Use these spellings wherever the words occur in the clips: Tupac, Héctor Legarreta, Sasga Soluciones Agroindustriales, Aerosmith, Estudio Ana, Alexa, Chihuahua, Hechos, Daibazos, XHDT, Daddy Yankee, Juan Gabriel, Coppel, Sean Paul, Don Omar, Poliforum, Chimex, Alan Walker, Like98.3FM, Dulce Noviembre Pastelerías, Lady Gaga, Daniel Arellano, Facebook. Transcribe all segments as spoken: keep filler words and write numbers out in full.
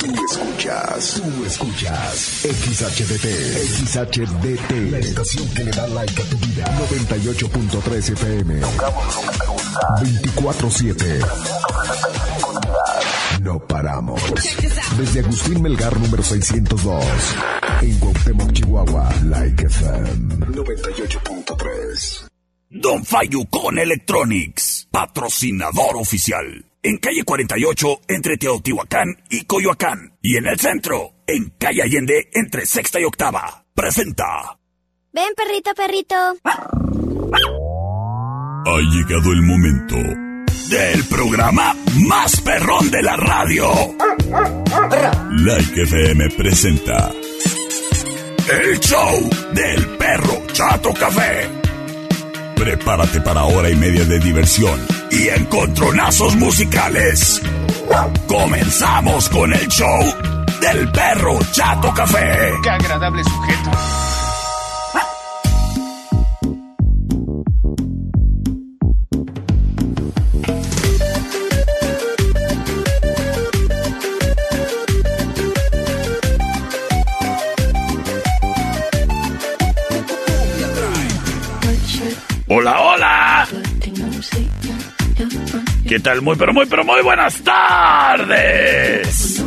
Tú escuchas, tú escuchas X H D T, X H D T, la estación que le da like a tu vida. noventa y ocho punto tres F M, tocamos lo que te gusta, veinticuatro siete, trescientos sesenta y cinco días, no paramos. Desde Agustín Melgar, número seiscientos dos, en Cuauhtémoc, Chihuahua, Like F M, noventa y ocho punto tres. Don Fayucón Electronics, patrocinador oficial. En calle cuarenta y ocho, entre Teotihuacán y Coyoacán. Y en el centro, en calle Allende, entre sexta y octava. Presenta. Ven, perrito, perrito. Ha llegado el momento del programa más perrón de la radio. Like F M presenta el show del Perro Chato Café. Prepárate para hora y media de diversión y encontronazos musicales. Comenzamos con el show del Perro Chato Café. ¡Qué agradable sujeto! ¡Hola, hola! ¿Qué tal? Muy, pero muy, pero muy buenas tardes.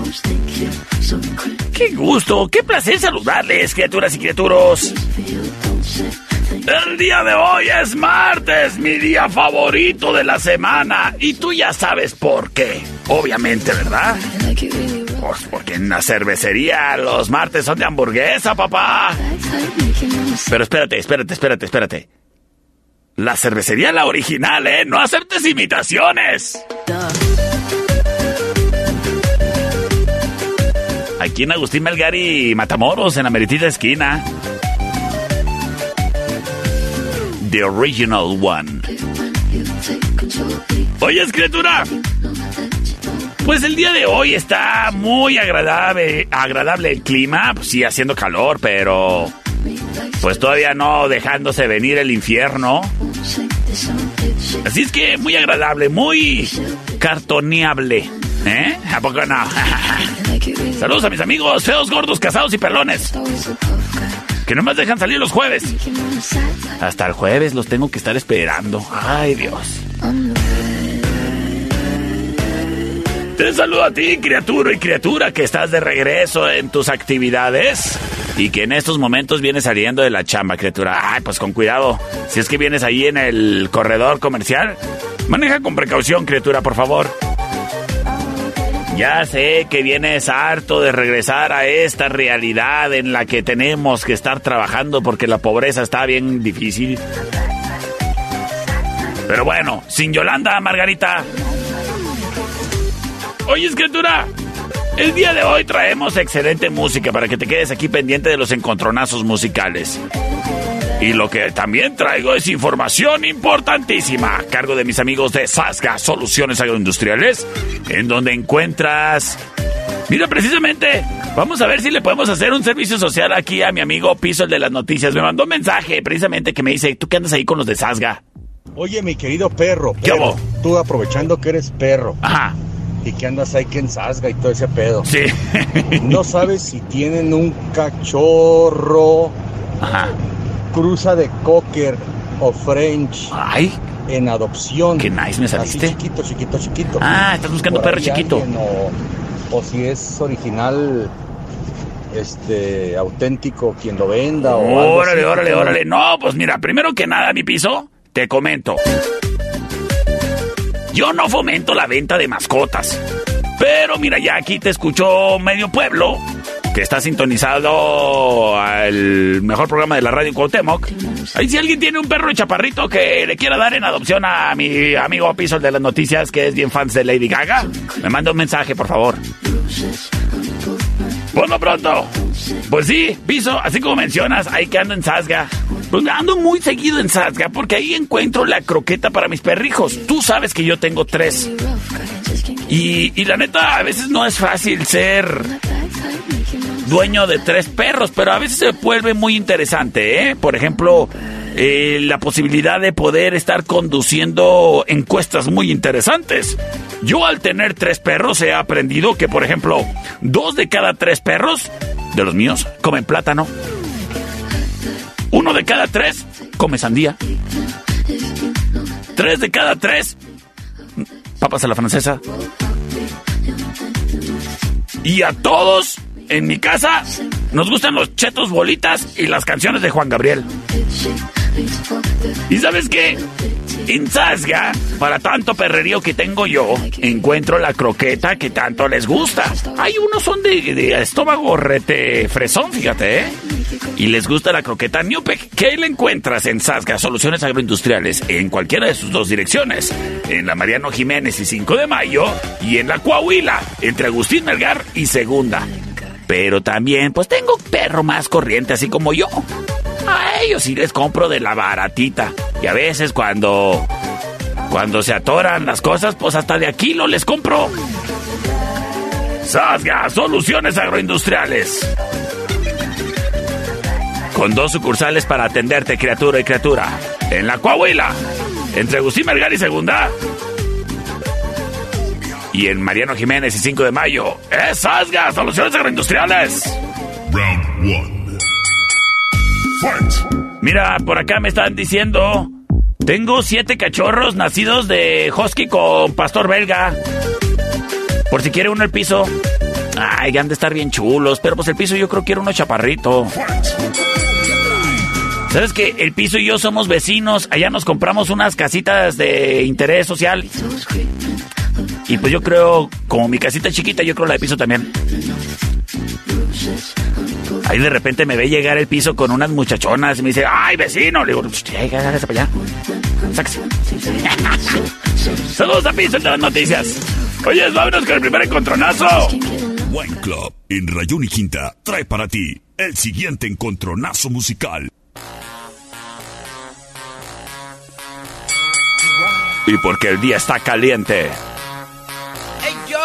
Qué gusto, qué placer saludarles, criaturas y criaturos. El día de hoy es martes, mi día favorito de la semana. Y tú ya sabes por qué. Obviamente, ¿verdad? Pues porque en una cervecería los martes son de hamburguesa, papá. Pero espérate, espérate, espérate, espérate. La cervecería la original, ¿eh? ¡No aceptes imitaciones! Aquí en Agustín Melgar y Matamoros, en la meritita esquina. The original one. Oye, criatura. Pues el día de hoy está muy agradable, agradable el clima. Pues sí, haciendo calor, pero... pues todavía no dejándose venir el infierno. Así es que muy agradable, muy cartoneable, ¿eh? ¿A poco no? Saludos a mis amigos feos, gordos, casados y perlones, que nomás dejan salir los jueves. Hasta el jueves los tengo que estar esperando. Ay, Dios. Te saludo a ti, criatura y criatura, que estás de regreso en tus actividades y que en estos momentos vienes saliendo de la chamba, criatura. Ay, pues con cuidado. Si es que vienes ahí en el corredor comercial, maneja con precaución, criatura, por favor. Ya sé que vienes harto de regresar a esta realidad en la que tenemos que estar trabajando porque la pobreza está bien difícil. Pero bueno, sin Yolanda, Margarita. Oye, criatura, el día de hoy traemos excelente música para que te quedes aquí pendiente de los encontronazos musicales. Y lo que también traigo es información importantísima a cargo de mis amigos de Sasga Soluciones Agroindustriales, en donde encuentras... Mira, precisamente, vamos a ver si le podemos hacer un servicio social aquí a mi amigo Piso, el de las noticias. Me mandó un mensaje precisamente que me dice, ¿tú qué andas ahí con los de Sasga? Oye, mi querido perro, perro, tú aprovechando que eres perro. Ajá. Y que andas ahí que en Sasga y todo ese pedo. Sí. No sabes si tienen un cachorro. Ajá. Cruza de cocker o french. Ay. En adopción. Qué nice me saliste. Así chiquito, chiquito, chiquito. Ah, estás buscando por perro chiquito. O, o si es original, este, auténtico, quien lo venda. O órale, algo órale, órale. No, pues mira, primero que nada, mi Piso, te comento. Yo no fomento la venta de mascotas, pero mira, ya aquí te escuchó medio pueblo, que está sintonizado al mejor programa de la radio Cuauhtémoc. Ahí si alguien tiene un perro chaparrito que le quiera dar en adopción a mi amigo Piso, el de las noticias, que es bien fans de Lady Gaga, me manda un mensaje, por favor. Bueno, pronto. Pues sí, Piso, así como mencionas, ahí que ando en Sasga. Pues ando muy seguido en Sasga porque ahí encuentro la croqueta para mis perrijos. Tú sabes que yo tengo tres. Y, y la neta, a veces no es fácil ser dueño de tres perros, pero a veces se vuelve muy interesante, ¿eh? Por ejemplo, eh, la posibilidad de poder estar conduciendo encuestas muy interesantes. Yo, al tener tres perros, he aprendido que, por ejemplo, dos de cada tres perros de los míos comen plátano. Uno de cada tres come sandía. Tres de cada tres papas a la francesa. Y a todos en mi casa nos gustan los chetos bolitas y las canciones de Juan Gabriel. ¿Y sabes qué? En Sasga, para tanto perrerío que tengo yo, encuentro la croqueta que tanto les gusta. Hay unos son de, de estómago rete fresón, fíjate, ¿eh? Y les gusta la croqueta Newpec. ¿Qué le encuentras en Sasga Soluciones Agroindustriales? En cualquiera de sus dos direcciones, en la Mariano Jiménez y cinco de mayo, y en la Coahuila, entre Agustín Melgar y Segunda. Pero también, pues tengo un perro más corriente, así como yo. A ellos sí les compro de la baratita. Y a veces cuando Cuando se atoran las cosas, pues hasta de aquí lo les compro. Sasga Soluciones Agroindustriales, con dos sucursales para atenderte, criatura y criatura, en la Coahuila, entre Agustín Melgar y Segunda, y en Mariano Jiménez y cinco de mayo. ¡Es Sasga Soluciones Agroindustriales! Round uno. Mira, por acá me están diciendo, tengo siete cachorros nacidos de husky con pastor belga, por si quiere uno el piso. Ay, han de estar bien chulos, pero pues el piso yo creo que era uno chaparrito. ¿Sabes qué? El piso y yo somos vecinos. Allá nos compramos unas casitas de interés social. Y pues yo creo, como mi casita es chiquita, yo creo la de piso también. Ahí de repente me ve llegar el piso con unas muchachonas y me dice, ¡ay, vecino! Le digo, ¡ay, hágase para allá! ¡Sáquese! ¡Saludos a Piso de las Noticias! Oye, vámonos con el primer encontronazo. Wine Club, en Rayón y Quinta, trae para ti el siguiente encontronazo musical. Y porque el día está caliente. ¡Hey, yo!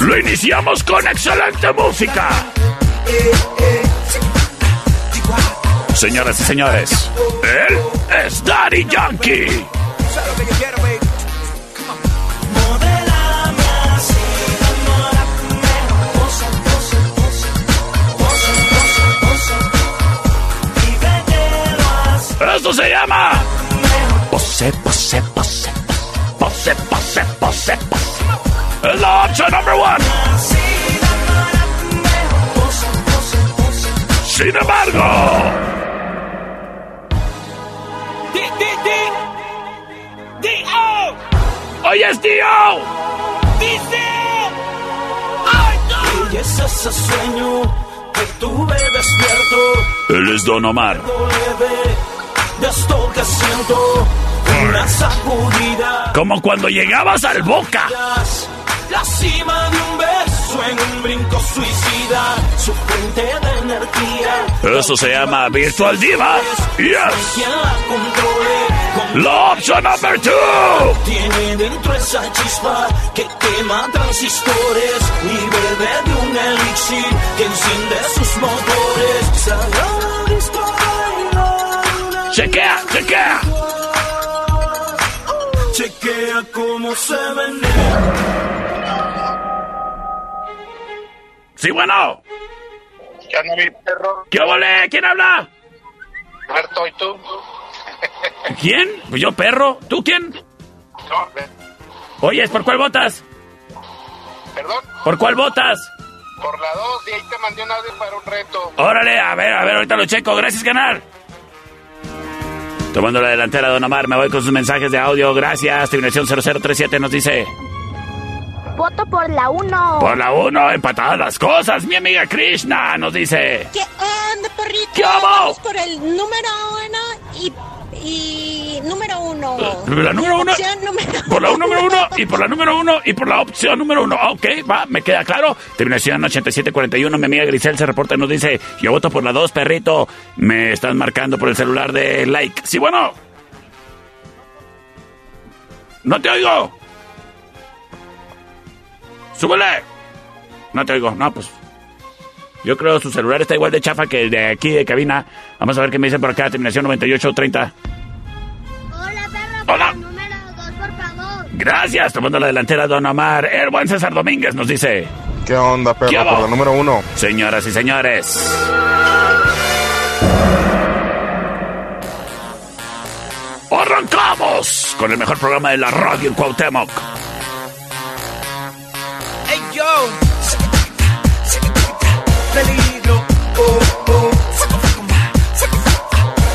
Lo iniciamos con excelente música. Señoras y señores, él es Daddy Yankee. Esto se llama Pose, pose, pose. Pose, pose, pose, pose. Es la opción number one. Sin embargo, D, D, D, D, O. Hoy es D, O. Dice, ay, no. Y es ese sueño que tuve despierto. Él es Don Omar. De esto que siento, una sacudida. Como cuando llegabas al Boca. La cima de un beso en un brinco suicida, su fuente de energía. Eso se llama Virtual Diva. Yes. La opción number two. Tiene dentro esa chispa que quema transistores y bebe de un elixir que enciende sus motores. Salón chequea, chequea. Chequea cómo se venera. Sí, bueno. ¿Qué onda, mi perro? ¿Qué ole? ¿Quién habla? Alberto, ¿y tú? ¿Quién? Pues yo, perro. ¿Tú quién? No, me... Oye, ¿por cuál votas? ¿Perdón? ¿Por cuál votas? Por la dos, y ahí te mandé un audio para un reto. Órale, a ver, a ver, ahorita lo checo. Gracias, ganar. Tomando la delantera, Don Omar, me voy con sus mensajes de audio. Gracias. Terminación cero cero tres siete nos dice... Voto por la uno. Por la uno, empatadas las cosas. Mi amiga Krishna nos dice... ¿Qué onda, porrito? ¿Qué hago? Vamos por el número uno y... y número uno. ¿La número uno? Número... Por la uno, número uno, y por la número uno, y por la opción número uno. Ok, va, me queda claro. Terminación ochenta y siete cuarenta y uno, mi amiga Grisel se reporta y nos dice... Yo voto por la dos, perrito. Me están marcando por el celular de Like. Sí, bueno. No te oigo. Súbele. No te oigo. No, pues... Yo creo que su celular está igual de chafa que el de aquí de cabina. Vamos a ver qué me dicen por acá. Terminación noventa y ocho treinta. Hola, perro. Hola. Número dos, por favor. Gracias. Tomando la delantera, don Omar. El buen César Domínguez nos dice... ¿Qué onda, perro? ¿Qué por la número uno. Señoras y señores... ¡Arrancamos! Con el mejor programa de la radio en Cuauhtémoc. ¡Hey, yo! Peligro, oh, oh.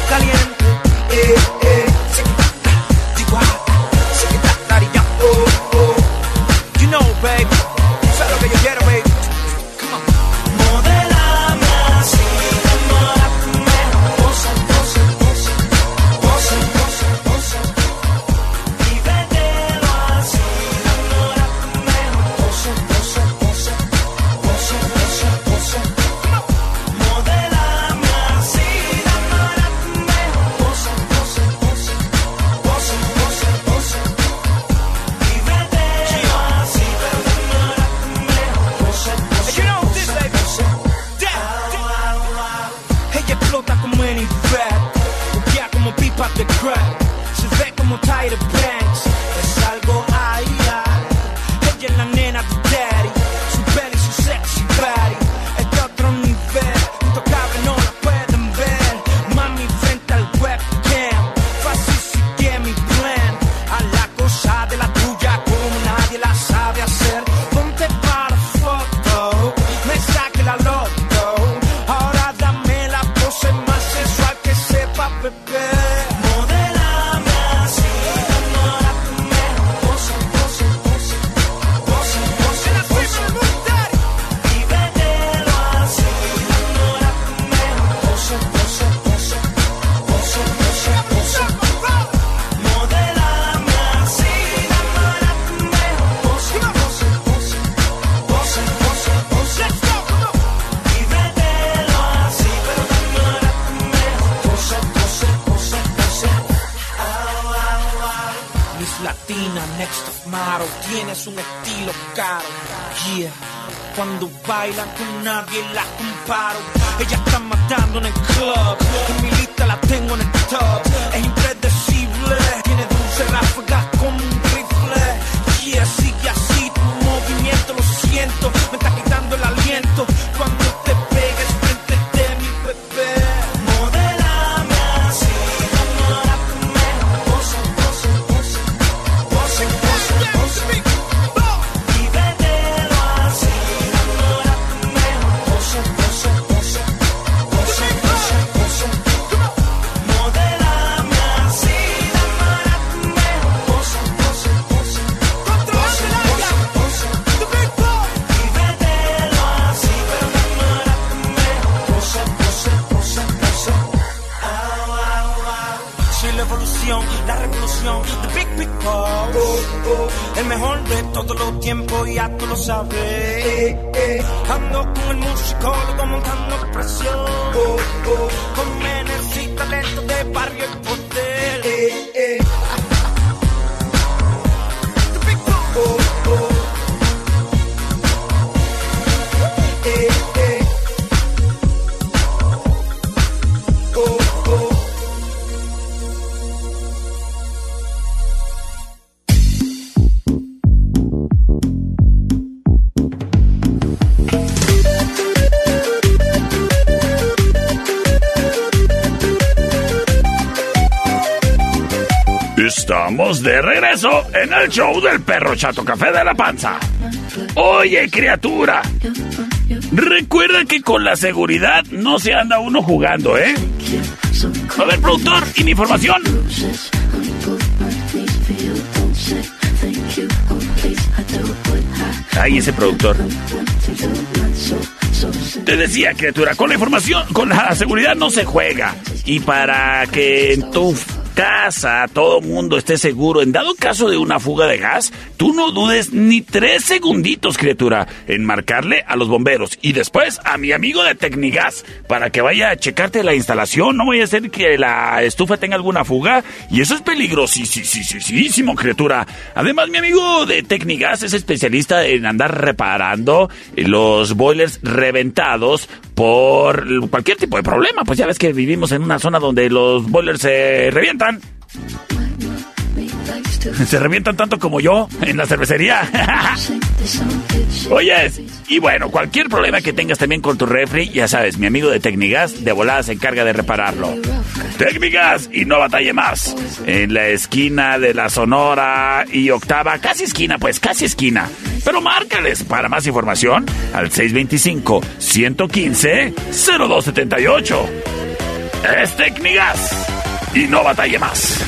Caliente, eh, eh. Oh, oh. You know, babe. Sabes lo que yo quiero, babe. Estamos de regreso en el show del Perro Chato Café de la Panza. Oye, criatura, recuerda que con la seguridad no se anda uno jugando, ¿eh? A ver, productor, ¿y mi información? Ay, ese productor. Te decía, criatura, con la información, con la seguridad no se juega. Y para que entonces... casa, todo mundo esté seguro. En dado caso de una fuga de gas, tú no dudes ni tres segunditos, criatura, en marcarle a los bomberos y después a mi amigo de TecniGas para que vaya a checarte la instalación. No vaya a ser que la estufa tenga alguna fuga y eso es peligrosísimo, criatura. Además, mi amigo de TecniGas es especialista en andar reparando los boilers reventados por cualquier tipo de problema. Pues ya ves que vivimos en una zona donde los boilers se revientan. Se revientan tanto como yo en la cervecería. Oyes, y bueno, cualquier problema que tengas también con tu refri, ya sabes, mi amigo de TecniGas de volada se encarga de repararlo. TecniGas, y no batalle más. En la esquina de la Sonora y Octava, casi esquina, pues, casi esquina. Pero márcales para más información al seis dos cinco, uno uno cinco, cero dos siete ocho. Es TecniGas, y no batalle más.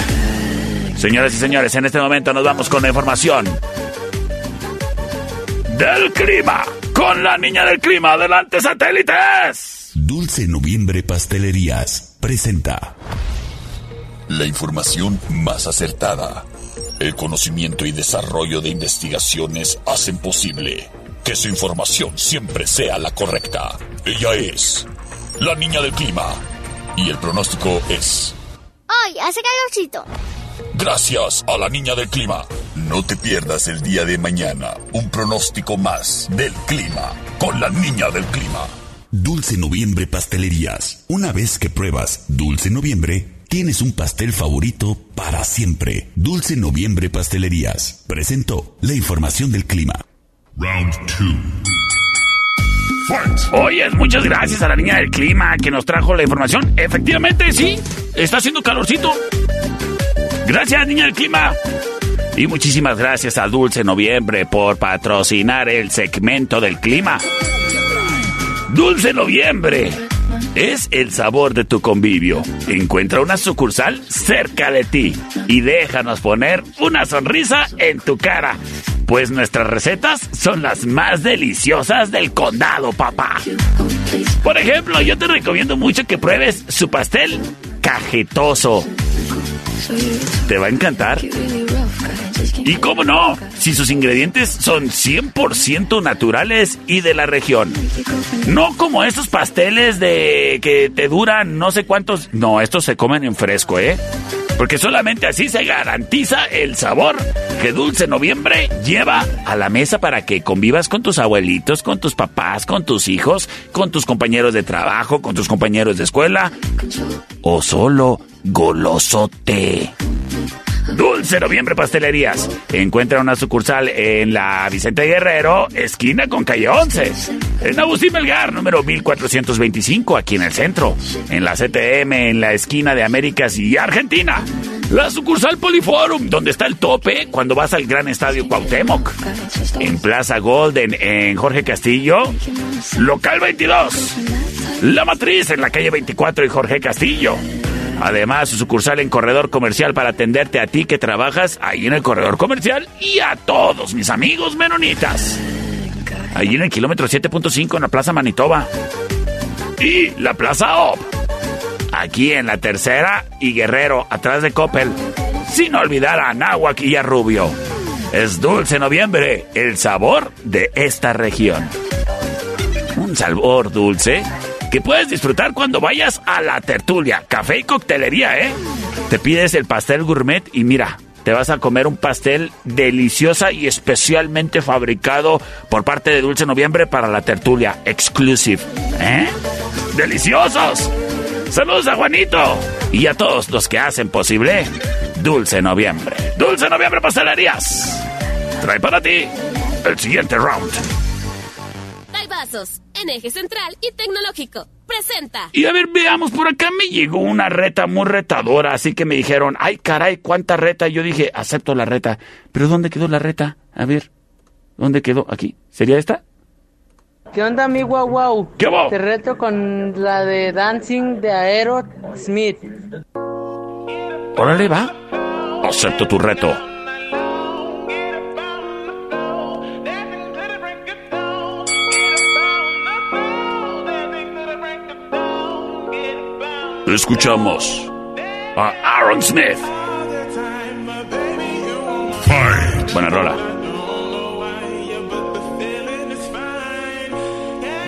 Señoras y señores, en este momento nos vamos con la información del clima, con la niña del clima. ¡Adelante, satélites! Dulce Noviembre Pastelerías presenta la información más acertada. El conocimiento y desarrollo de investigaciones hacen posible que su información siempre sea la correcta. Ella es la niña del clima y el pronóstico es... ¡Hoy hace calorcito! Gracias a la niña del clima. No te pierdas el día de mañana un pronóstico más del clima con la niña del clima. Dulce Noviembre Pastelerías. Una vez que pruebas Dulce Noviembre, tienes un pastel favorito para siempre. Dulce Noviembre Pastelerías presentó la información del clima. Round two. Oye, muchas gracias a la niña del clima que nos trajo la información. Efectivamente, sí, está haciendo calorcito. Gracias, niña del clima. Y muchísimas gracias a Dulce Noviembre por patrocinar el segmento del clima. Dulce Noviembre es el sabor de tu convivio. Encuentra una sucursal cerca de ti y déjanos poner una sonrisa en tu cara, pues nuestras recetas son las más deliciosas del condado, papá. Por ejemplo, yo te recomiendo mucho que pruebes su pastel cajetoso. Te va a encantar. Y cómo no, si sus ingredientes son cien por ciento naturales y de la región. No como esos pasteles de que te duran no sé cuántos... No, estos se comen en fresco, ¿eh? Porque solamente así se garantiza el sabor que Dulce Noviembre lleva a la mesa para que convivas con tus abuelitos, con tus papás, con tus hijos, con tus compañeros de trabajo, con tus compañeros de escuela o solo golosote. Dulce Noviembre Pastelerías. Encuentra una sucursal en la Vicente Guerrero, esquina con calle once. En Agustín Melgar, número mil cuatrocientos veinticinco, aquí en el centro. En la C T M, en la esquina de Américas y Argentina. La sucursal Poliforum, donde está el tope cuando vas al gran estadio Cuauhtémoc. En Plaza Golden, en Jorge Castillo, local veintidós. La Matriz, en la calle veinticuatro y Jorge Castillo. Además, su sucursal en Corredor Comercial para atenderte a ti que trabajas ahí en el Corredor Comercial y a todos mis amigos menonitas. Ahí en el kilómetro siete punto cinco en la Plaza Manitoba. Y la Plaza O P. Aquí en la Tercera y Guerrero, atrás de Coppel. Sin olvidar a Anáhuac y a Rubio. Es Dulce Noviembre, el sabor de esta región. Un sabor dulce que puedes disfrutar cuando vayas a La Tertulia, café y coctelería, ¿eh? Te pides el pastel gourmet y mira, te vas a comer un pastel deliciosa y especialmente fabricado por parte de Dulce Noviembre para La Tertulia, exclusive, ¿eh? ¡Deliciosos! ¡Saludos a Juanito! Y a todos los que hacen posible Dulce Noviembre. Dulce Noviembre Pastelerías trae para ti el siguiente round. Vasos en Eje Central y Tecnológico presenta. Y a ver, veamos, por acá me llegó una reta muy retadora, así que me dijeron, ay caray, cuánta reta. Y yo dije, acepto la reta, pero ¿dónde quedó la reta? A ver, ¿dónde quedó? Aquí, ¿sería esta? ¿Qué onda, mi guau guau? ¿Qué va? Te reto con la de Dancing de Aerosmith. Órale, va, acepto tu reto. Escuchamos a Aerosmith. Fight. Buena rola.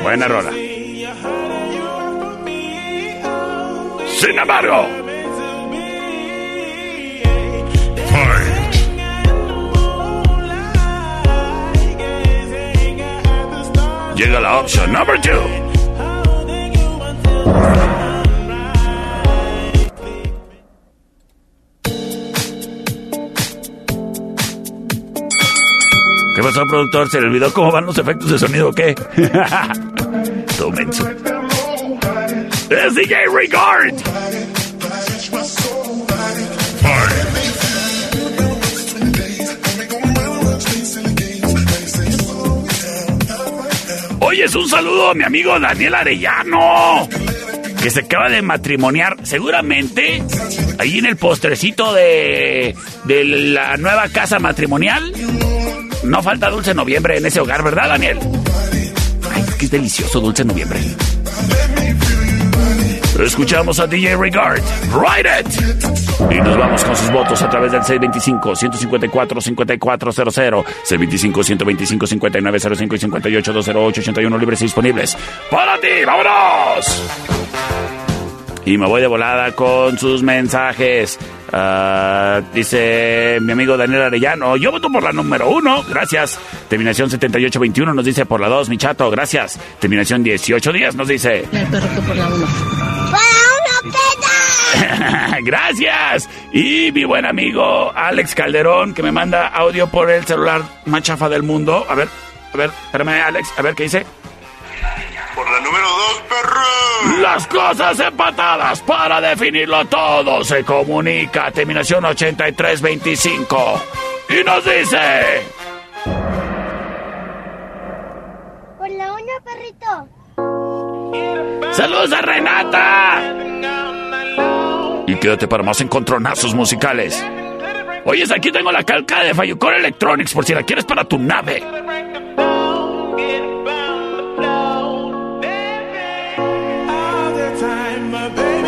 Buena rola. Sin embargo. Fight. Llega la opción number two. ¿Qué pasó, productor? ¿Se le olvidó cómo van los efectos de sonido o qué? Todo menso. ¡Es D J Regard! Es un saludo a mi amigo Daniel Arellano, que se acaba de matrimoniar, seguramente ahí en el postrecito de, de la nueva casa matrimonial. No falta Dulce Noviembre en ese hogar, ¿verdad, Daniel? Ay, es que es delicioso Dulce Noviembre. Escuchamos a D J Regard, Ride It, y nos vamos con sus votos a través del seis veinticinco, ciento cincuenta y cuatro, cincuenta y cuatro cero cero, seis veinticinco, ciento veinticinco, cincuenta y nueve cero cinco y cincuenta y ocho, doscientos ocho, ochenta y uno libres y disponibles. ¡Para ti! ¡Vámonos! Y me voy de volada con sus mensajes. Uh, dice mi amigo Daniel Arellano, yo voto por la número uno, gracias. Terminación setenta y ocho veintiuno nos dice por la dos, mi chato, gracias. Terminación dieciocho diez nos dice el perro que por la uno. Gracias. Y mi buen amigo Alex Calderón, que me manda audio por el celular más chafa del mundo. A ver, a ver, espérame, Alex, a ver qué dice. Por la número dos, perro. Las cosas empatadas para definirlo todo se comunica. Terminación ochenta y tres veinticinco. Y nos dice... Por la uno, perrito. ¡Saludos a Renata! Y quédate para más encontronazos musicales. Oyes, aquí tengo la calca de Fayucón Electronics por si la quieres para tu nave. Baby.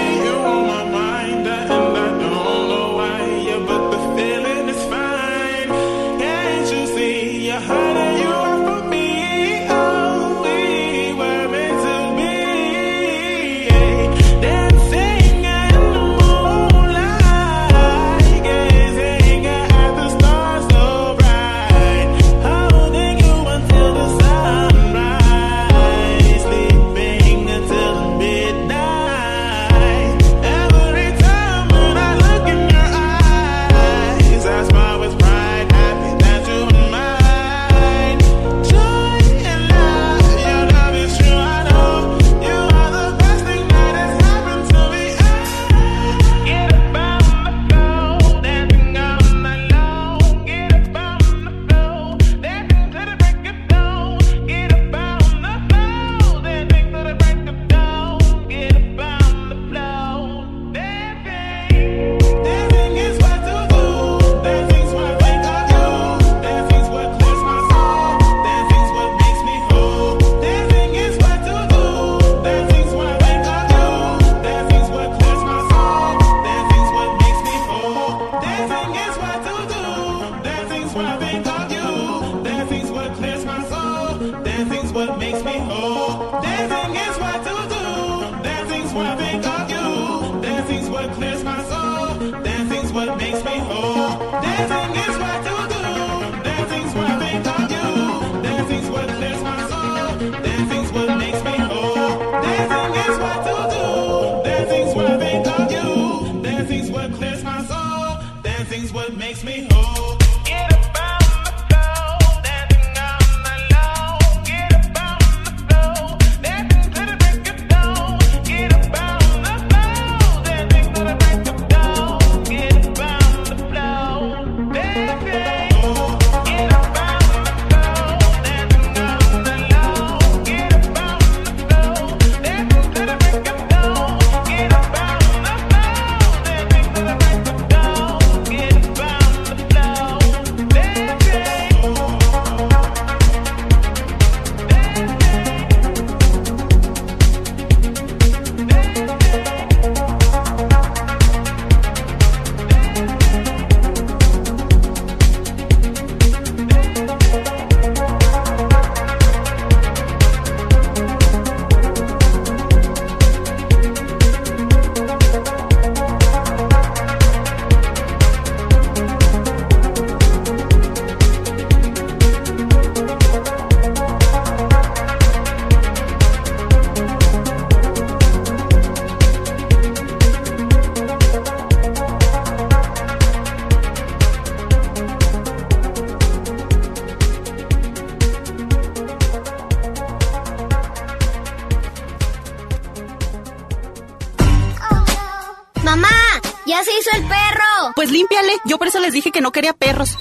el perro! Pues límpiale, yo por eso les dije que no quería perros.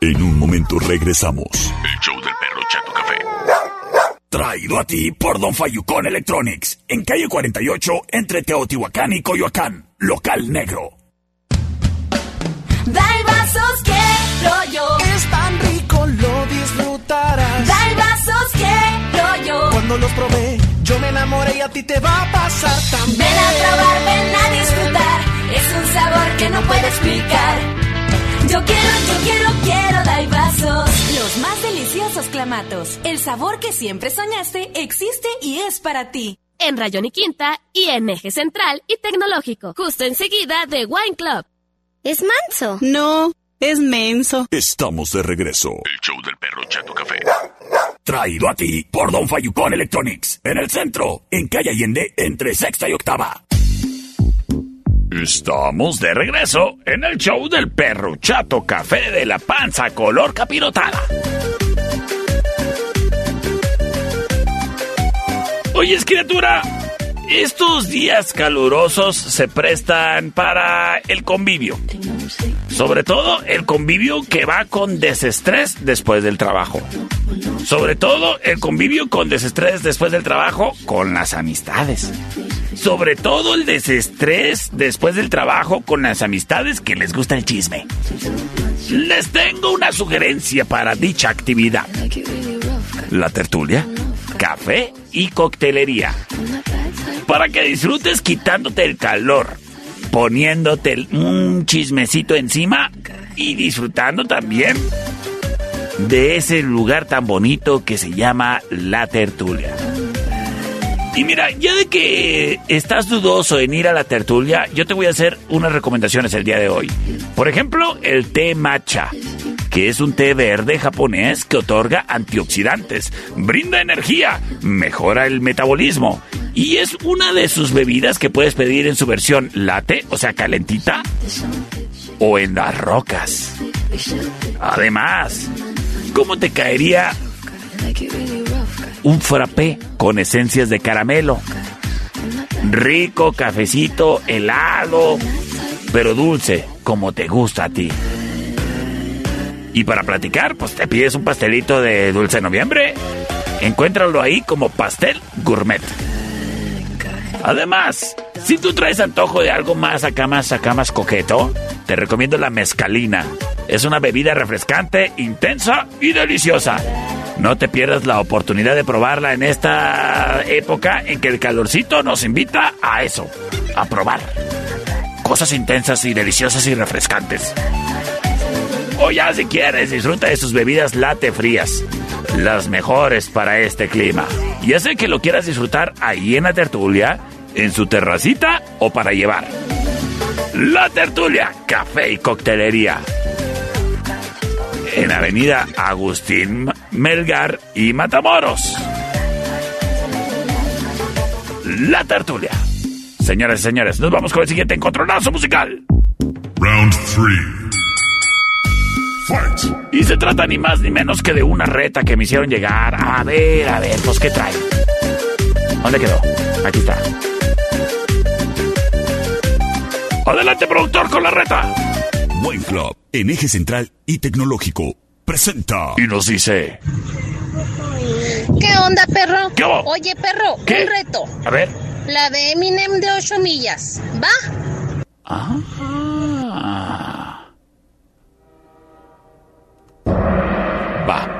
En un momento regresamos. El show del Perro Chato Café. Traído a ti por Don Fayucón Electronics. En calle cuarenta y ocho, entre Teotihuacán y Coyoacán. Local negro. Daivasos, qué rollo. Es tan rico, lo disfrutarás. Daivasos, qué rollo. Cuando los probé, yo me enamoré y a ti te va a pasar también. Ven a probar, ven a disfrutar. Es un sabor que no puedo explicar. Yo quiero, yo quiero, quiero Daibazos. Los más deliciosos clamatos. El sabor que siempre soñaste existe y es para ti. En Rayón y Quinta y en Eje Central y Tecnológico. Justo enseguida de Wine Club. ¿Es manso? No, es menso. Estamos de regreso. El show del Perro Chato Café. Traído a ti por Don Fayucón Electronics. En el centro, en calle Allende, entre sexta y octava. Estamos de regreso en el show del Perro Chato Café de la panza color capirotada. Oye, criatura, estos días calurosos se prestan para el convivio. Sobre todo el convivio que va con desestrés después del trabajo. Sobre todo el convivio con desestrés después del trabajo con las amistades. Sobre todo el desestrés después del trabajo con las amistades que les gusta el chisme. Les tengo una sugerencia para dicha actividad. La tertulia, café y coctelería. Para que disfrutes quitándote el calor, poniéndote el mm, chismecito encima y disfrutando también de ese lugar tan bonito que se llama La Tertulia. Y mira, ya de que estás dudoso en ir a la tertulia, yo te voy a hacer unas recomendaciones el día de hoy. Por ejemplo, el té matcha, que es un té verde japonés que otorga antioxidantes, brinda energía, mejora el metabolismo. Y es una de sus bebidas que puedes pedir en su versión latte, o sea, calentita, o en las rocas. Además, ¿cómo te caería un frappé con esencias de caramelo? Rico, cafecito, helado, pero dulce, como te gusta a ti. Y para platicar, pues te pides un pastelito de Dulce Noviembre. Encuéntralo ahí como Pastel Gourmet. Además, si tú traes antojo de algo más acá, más acá, más coqueto, te recomiendo la mezcalina. Es una bebida refrescante, intensa y deliciosa. No te pierdas la oportunidad de probarla en esta época en que el calorcito nos invita a eso, a probar cosas intensas y deliciosas y refrescantes. O ya si quieres, disfruta de sus bebidas latte frías, las mejores para este clima. Ya sea que lo quieras disfrutar ahí en La Tertulia, en su terracita o para llevar. La Tertulia, café y coctelería. En Avenida Agustín Melgar y Matamoros. La Tertulia. Señoras y señores, nos vamos con el siguiente encontronazo musical. Round tres. Fight. Y se trata ni más ni menos que de una reta que me hicieron llegar. A ver, a ver, pues ¿qué trae? ¿Dónde quedó? Aquí está. Adelante, productor, con la reta. Wine Club, en Eje Central y Tecnológico, presenta. Y nos dice: ¿qué onda, perro? ¿Qué onda? Oye, perro, ¿qué? Un reto. A ver. La de Eminem de ocho millas, ¿va? Ajá. Va.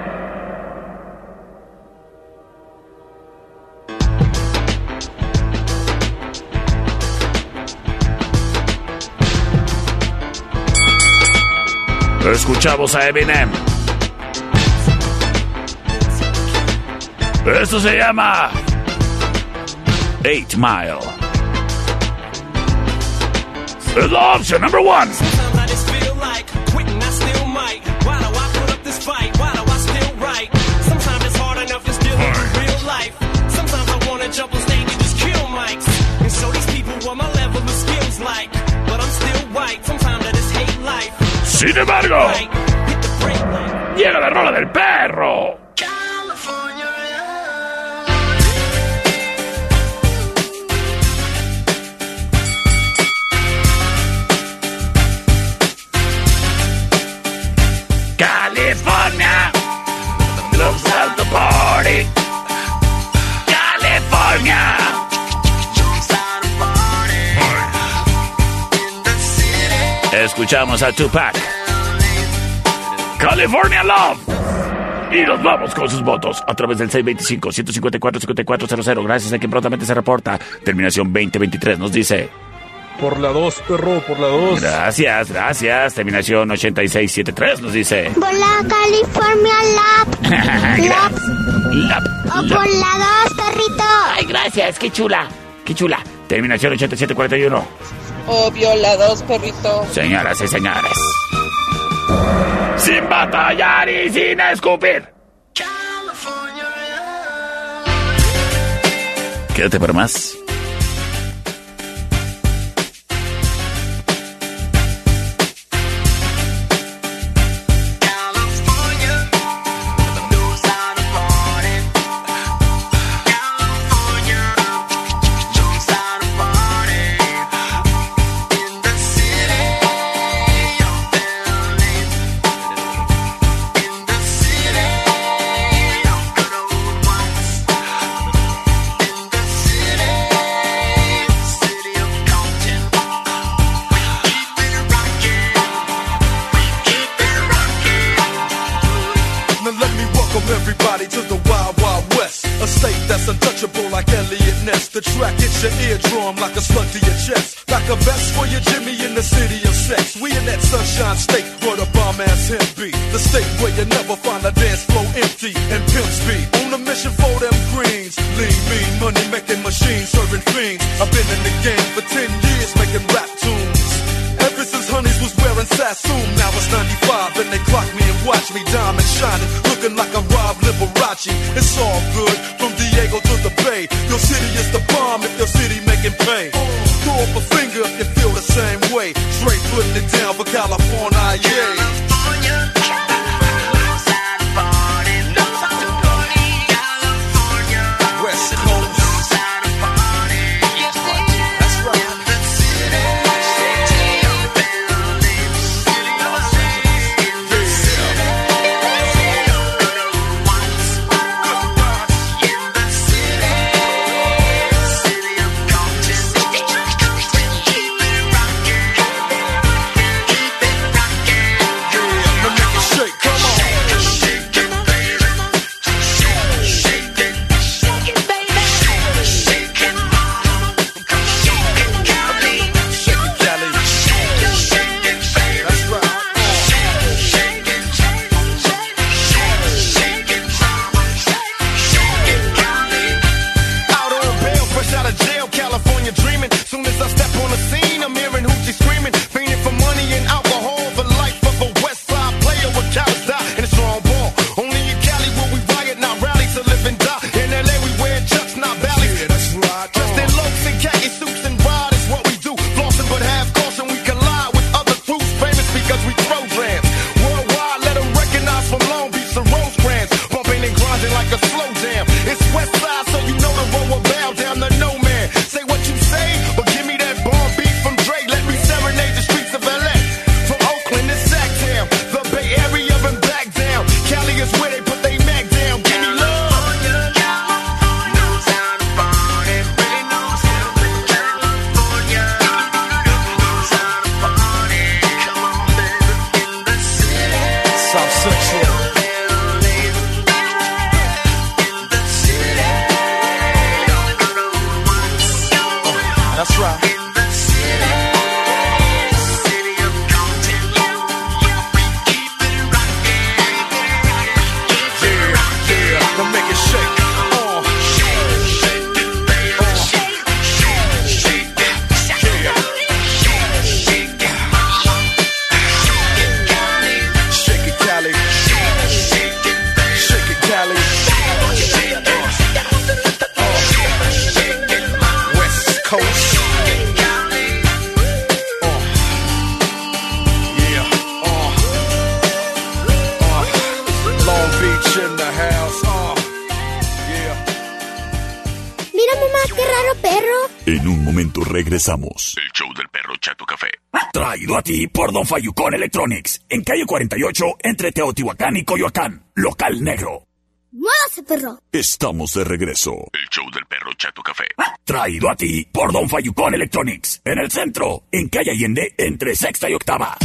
Escuchamos a Eminem. Esto se llama Eight Mile. Es la opción number one. Sin embargo, llega la rola del perro. escuchamos a Tupac. California Love. Y nos vamos con sus votos a través del seis veinticinco, ciento cincuenta y cuatro, cincuenta y cuatro cero cero. Gracias a quien prontamente se reporta. Terminación veinte veintitrés nos dice... Por la dos, perro, por la dos. Gracias, gracias. Terminación ochenta y seis setenta y tres nos dice... Por la California Lab. Lab. Lab. O por la dos, perrito. Ay, gracias, qué chula, qué chula. Terminación ochenta y siete cuarenta y uno. Obvio, la dos, perrito. Señoras y señores. Sin batallar y sin escupir. Quédate para más. Regresamos. El show del Perro Chato Café. Traído a ti por Don Fayucón Electronics. En calle cuarenta y ocho, entre Teotihuacán y Coyoacán. Local negro. ¡Muévase, perro! Estamos de regreso. El show del Perro Chato Café. Traído a ti por Don Fayucón Electronics. En el centro, en calle Allende, entre sexta y octava.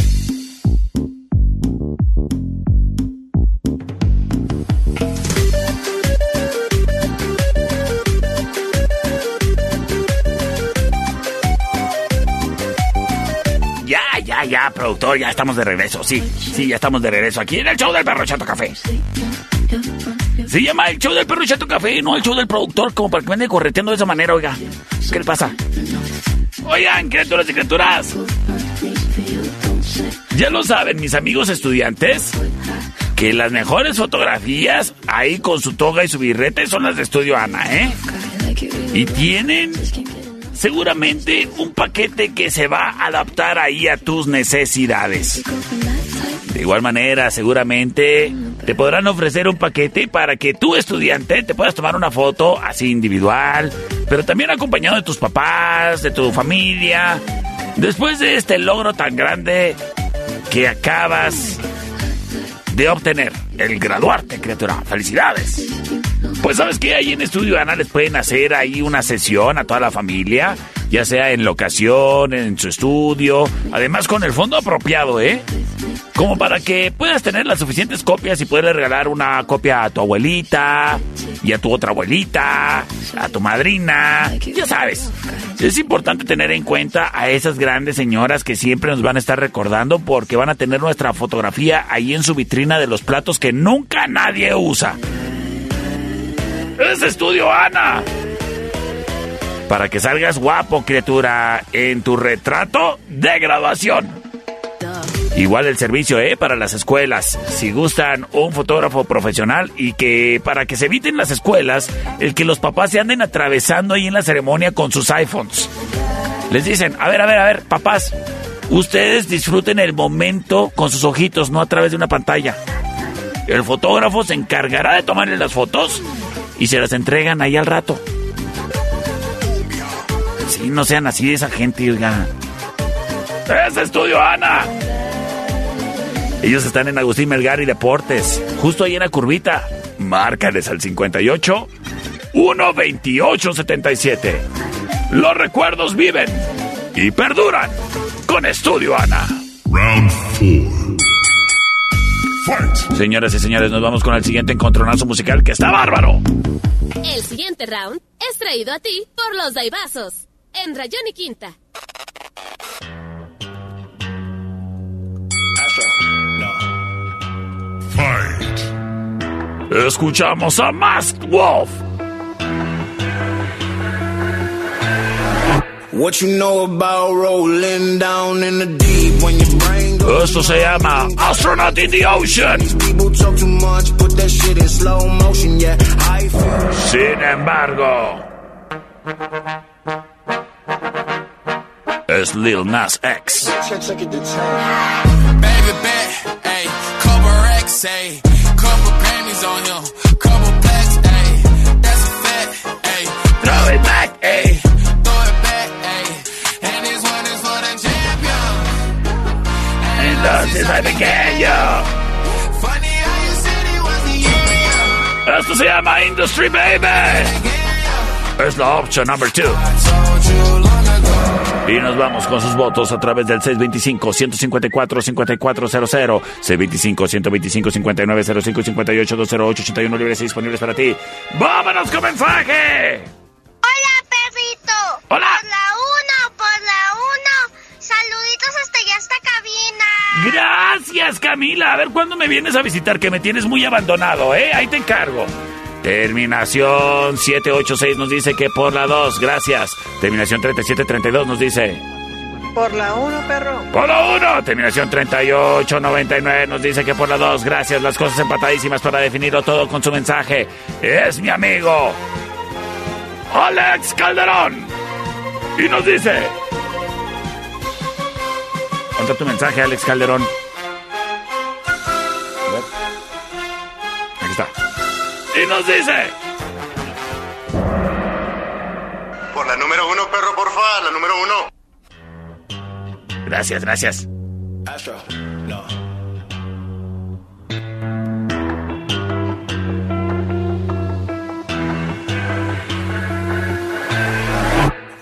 ya, productor, ya estamos de regreso. Sí, sí, ya estamos de regreso aquí en el show del Perro Chato Café. Se llama el show del Perro Chato Café, no el show del productor, como para que me ande correteando de esa manera, oiga. ¿Qué le pasa? Oigan, criaturas y criaturas. Ya lo saben, mis amigos estudiantes, que las mejores fotografías, ahí con su toga y su birrete, son las de Estudio Ana, ¿eh? Y tienen seguramente un paquete que se va a adaptar ahí a tus necesidades. De igual manera, seguramente te podrán ofrecer un paquete para que tú, estudiante, te puedas tomar una foto así individual, pero también acompañado de tus papás, de tu familia. Después de este logro tan grande que acabas de obtener, el graduarte, criatura. ¡Felicidades! Pues ¿sabes qué? Ahí en Estudio Ana les pueden hacer ahí una sesión a toda la familia, ya sea en locación, en su estudio, además con el fondo apropiado, ¿eh? Como para que puedas tener las suficientes copias y poderle regalar una copia a tu abuelita y a tu otra abuelita, a tu madrina, ya sabes. Es importante tener en cuenta a esas grandes señoras que siempre nos van a estar recordando porque van a tener nuestra fotografía ahí en su vitrina de los platos que nunca nadie usa. ¡Es Estudio Ana! Para que salgas guapo, criatura, en tu retrato de graduación. Igual el servicio, ¿eh? Para las escuelas. Si gustan un fotógrafo profesional y que para que se eviten las escuelas, el que los papás se anden atravesando ahí en la ceremonia con sus iPhones. Les dicen, a ver, a ver, a ver, papás, ustedes disfruten el momento con sus ojitos, no a través de una pantalla. El fotógrafo se encargará de tomarle las fotos y se las entregan ahí al rato. Sí, no sean así de esa gente, oiga. ¡Es Estudio Ana! Ellos están en Agustín Melgar y Deportes, justo ahí en la curvita. Márcales al cincuenta y ocho, uno veintiocho, setenta y siete. Los recuerdos viven y perduran con Estudio Ana. Round cuatro. Señoras y señores, nos vamos con el siguiente encontronazo musical que está bárbaro. El siguiente round es traído a ti por los Daibazos en Rayón y Quinta. Escuchamos a Masked Wolf. Esto se llama Astronaut in the Ocean. Sin embargo, es Lil Nas X. Baby, bet, ay, cover X, ay. Couple Grammys on him, couple plaques, ayy. That's a fact, ayy. Throw it back, ayy. Throw it back, ayy. And this one is for the champion. And love since I began, yo. Funny how you said it wasn't you. Esto se llama Industry Baby. Es la opción number two. Y nos vamos con sus votos a través del seis dos cinco, uno cinco cuatro, cinco cuatro cero cero, seis dos cinco, uno dos cinco, cinco nueve cero cinco, cincuenta y ocho, doscientos ocho, ochenta y uno libres y disponibles para ti. ¡Vámonos con mensaje! ¡Hola, perrito! ¡Hola! Por la uno, por la uno. Saluditos hasta allá, hasta cabina. ¡Gracias, Camila! A ver, ¿cuándo me vienes a visitar? Que me tienes muy abandonado, ¿eh? Ahí te encargo. Terminación siete ocho seis nos dice que por la dos, gracias. Terminación treinta y siete treinta y dos nos dice por la uno, perro. Por la uno. Terminación treinta y ocho noventa y nueve nos dice que por la dos, gracias. Las cosas empatadísimas para definirlo todo con su mensaje. Es mi amigo Alex Calderón. Y nos dice, ¿cuánto tu mensaje, Alex Calderón? A ver. Aquí está. Y nos dice por la número uno, perro, porfa, la número uno. Gracias, gracias. Astro, no.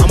I'm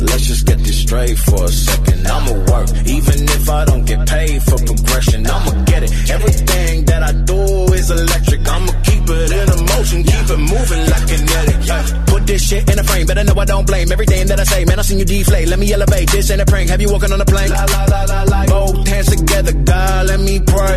Let's just get this straight for a second. I'ma work, even if I don't get paid for progression. I'ma get it. Everything that I do is electric. I'ma keep it in motion, keep it moving like kinetic. Yeah. Put this shit in a frame, better know I don't blame everything that I say. Man, I seen you deflate. Let me elevate. This ain't a prank. Have you walking on a plane? La, la, la, la, la. Both hands together, God, let me pray.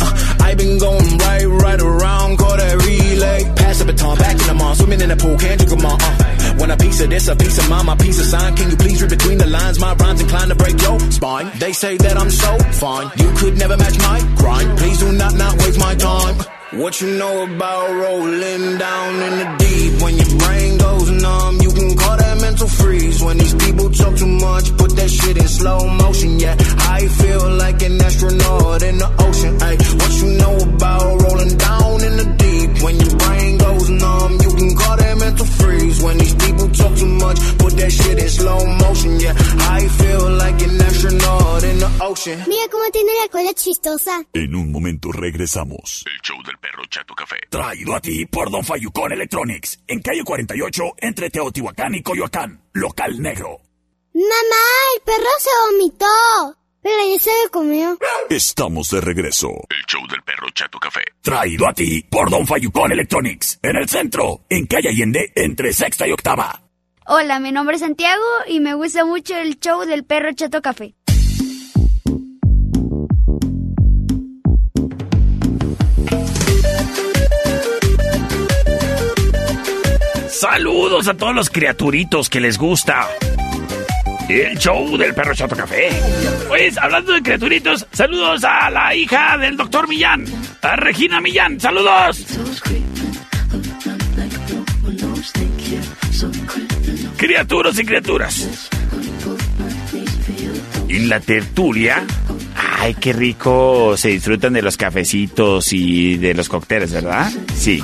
Uh, I been going right, right around, call that relay. Pass the baton, back in the mall, swimming in the pool, can't you come on? Uh, want a piece of this, a piece of mine, my piece of sign. Can you please read between the lines? My rhymes inclined to break your spine. They say that I'm so fine, you could never match my grind. Please do not, not waste my time. What you know about rolling down in the deep? When your brain goes numb, you can call that mental freeze. When these people talk too much, put that shit in slow motion. Yeah, I feel like an astronaut in the ocean. Ay, what you know about rolling down in the deep? When your brain goes numb, you can call that mental freeze. When these people talk too much, put that shit in slow motion. Yeah, I feel like an astronaut in the ocean. Mira cómo tiene la cola chistosa. En un momento regresamos. El show del Perro Chato Café. Traído a ti por Don Fayucón Electronics. En calle cuarenta y ocho, entre Teotihuacán y Coyoacán. Local negro. Mamá, el perro se vomitó. Pero ya se lo comió. Estamos de regreso. El show del Perro Chato Café. Traído a ti por Don Fayucón Electronics. En el centro, en calle Allende, entre sexta y octava. Hola, mi nombre es Santiago y me gusta mucho el show del Perro Chato Café. Saludos a todos los criaturitos que les gusta el show del Perro Chato Café. Pues, hablando de criaturitos, saludos a la hija del doctor Millán, a Regina Millán. ¡Saludos! Criaturas y criaturas. En la tertulia... Ay, qué rico, se disfrutan de los cafecitos y de los cócteles, ¿verdad? Sí.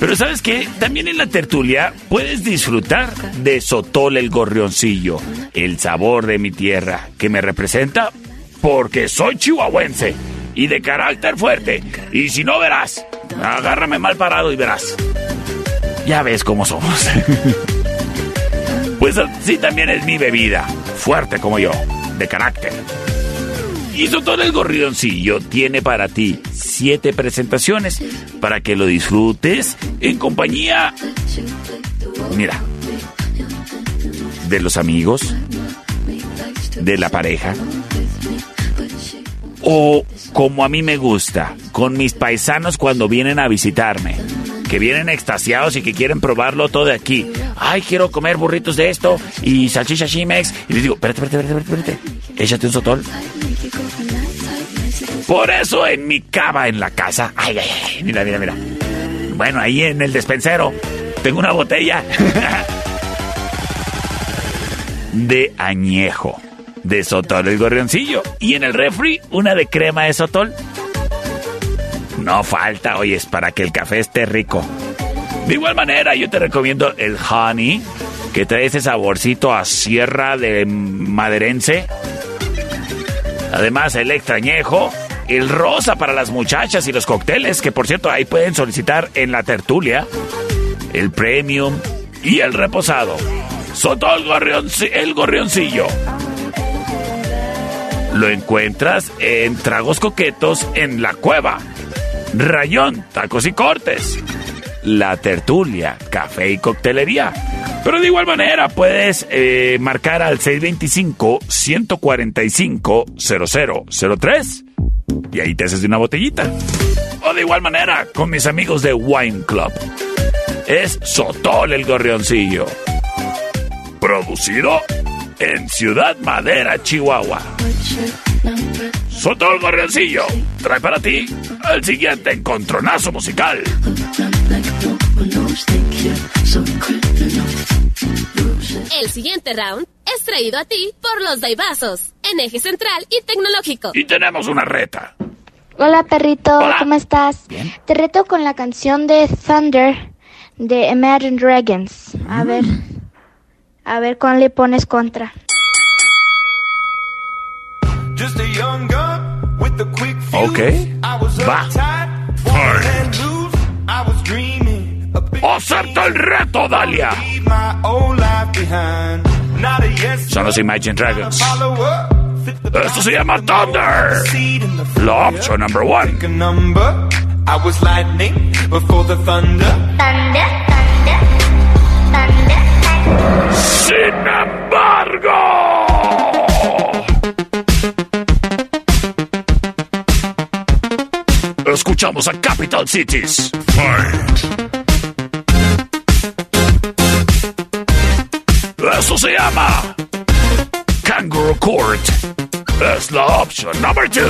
Pero ¿sabes qué? También en la tertulia puedes disfrutar de Sotol el Gorrioncillo, el sabor de mi tierra, que me representa porque soy chihuahuense y de carácter fuerte. Y si no, verás, agárrame mal parado y verás. Ya ves cómo somos. Pues sí, también es mi bebida, fuerte como yo, de carácter. Y Sotol el Gorrioncillo tiene para ti siete presentaciones para que lo disfrutes en compañía, mira, de los amigos, de la pareja, o como a mí me gusta, con mis paisanos cuando vienen a visitarme, que vienen extasiados y que quieren probarlo todo de aquí. Ay, quiero comer burritos de esto y salchicha Chimex. Y les digo, espérate, espérate, espérate, espérate, échate un Sotol. Por eso en mi cava en la casa. Ay, ay, ay, mira, mira, mira. Bueno, ahí en el despensero tengo una botella de añejo, de Sotol el Gorrioncillo. Y en el refri, una de crema de Sotol. No falta, oye, es para que el café esté rico. De igual manera, yo te recomiendo el honey, que trae ese saborcito a sierra de maderense. Además, el extrañejo, el rosa para las muchachas y los cócteles, que por cierto, ahí pueden solicitar en la tertulia, el premium y el reposado. Sotol el Gorrioncillo. Lo encuentras en Tragos Coquetos en La Cueva, Rayón, Tacos y Cortes, La Tertulia, Café y Coctelería. Pero de igual manera puedes eh, marcar al seis dos cinco, uno cuatro cinco, cero cero cero tres y ahí te haces de una botellita. O de igual manera con mis amigos de Wine Club. Es Sotol el Gorrioncillo. Producido en Ciudad Madera, Chihuahua. Sotol el Gorrioncillo trae para ti el siguiente encontronazo musical. El siguiente round es traído a ti por los Daibazos, en Eje Central y Tecnológico. Y tenemos una reta. Hola, perrito. Hola. ¿Cómo estás? Bien. Te reto con la canción de Thunder de Imagine Dragons. A mm. ver, a ver cuál le pones contra. Ok, va. ¡Acepta el reto, Dalia! Son los Imagine Dragons. Esto se llama Thunder. La opción number one. Sin embargo, escuchamos a Capital Cities. Esto se llama Kangaroo Court. Es la opción number two.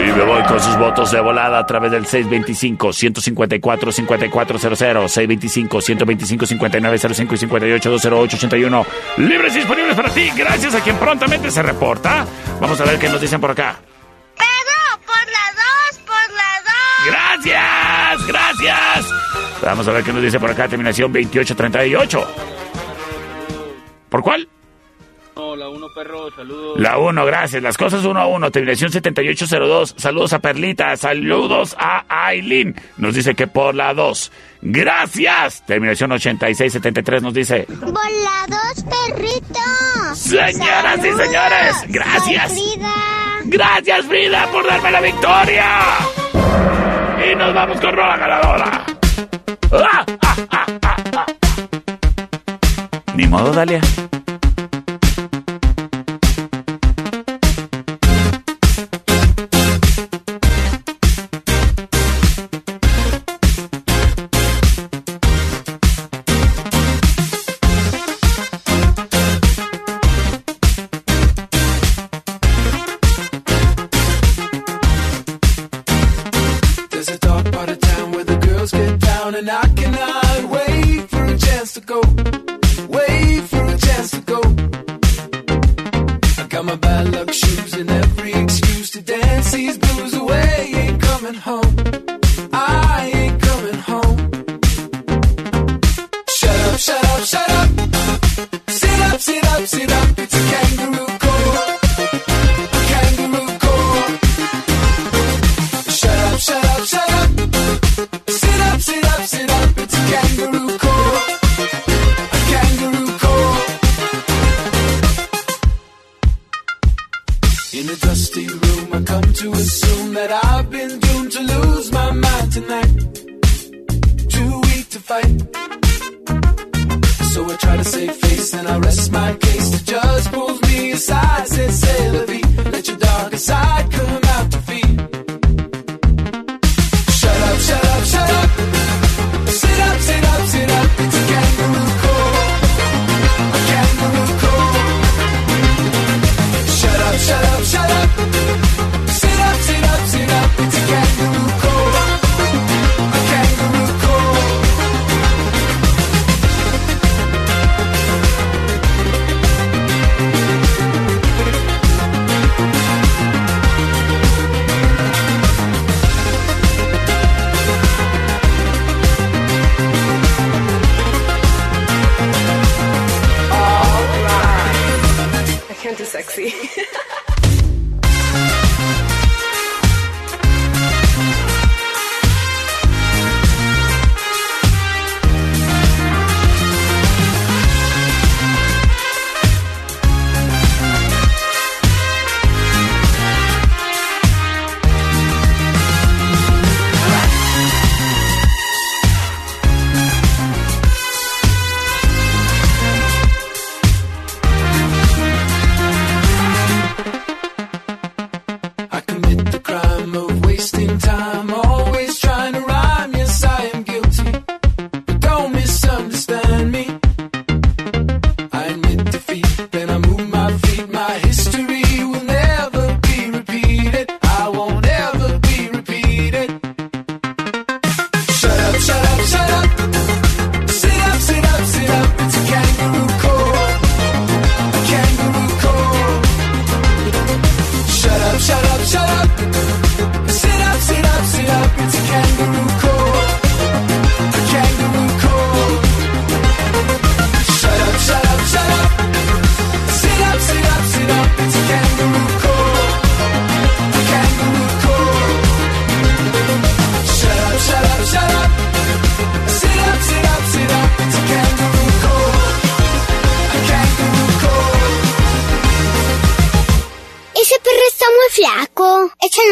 Y me voy con sus votos de volada a través del seis dos cinco, uno cinco cuatro, cinco cuatro cero cero, seis dos cinco, uno dos cinco, cinco nueve cero cinco y cinco ocho dos cero ocho ocho uno. Libres y disponibles para ti, gracias a quien prontamente se reporta. Vamos a ver qué nos dicen por acá. ¡Gracias! ¡Gracias! Vamos a ver qué nos dice por acá, terminación veintiocho treinta y ocho. ¿Por cuál? No, la uno, perro, saludos. La uno, gracias. Las cosas uno a uno, terminación setenta y ocho cero dos. Saludos a Perlita, saludos a Aileen. Nos dice que por la dos. ¡Gracias! Terminación ochenta y seis setenta y tres nos dice... ¡Por la dos, perrito! ¡Señoras saludos, y señores! ¡Gracias! Frida. ¡Gracias, Frida, por darme la victoria! Y nos vamos con rola ganadora. ¡Ah, ah, ah, ah, ah! Ni modo, Dalia.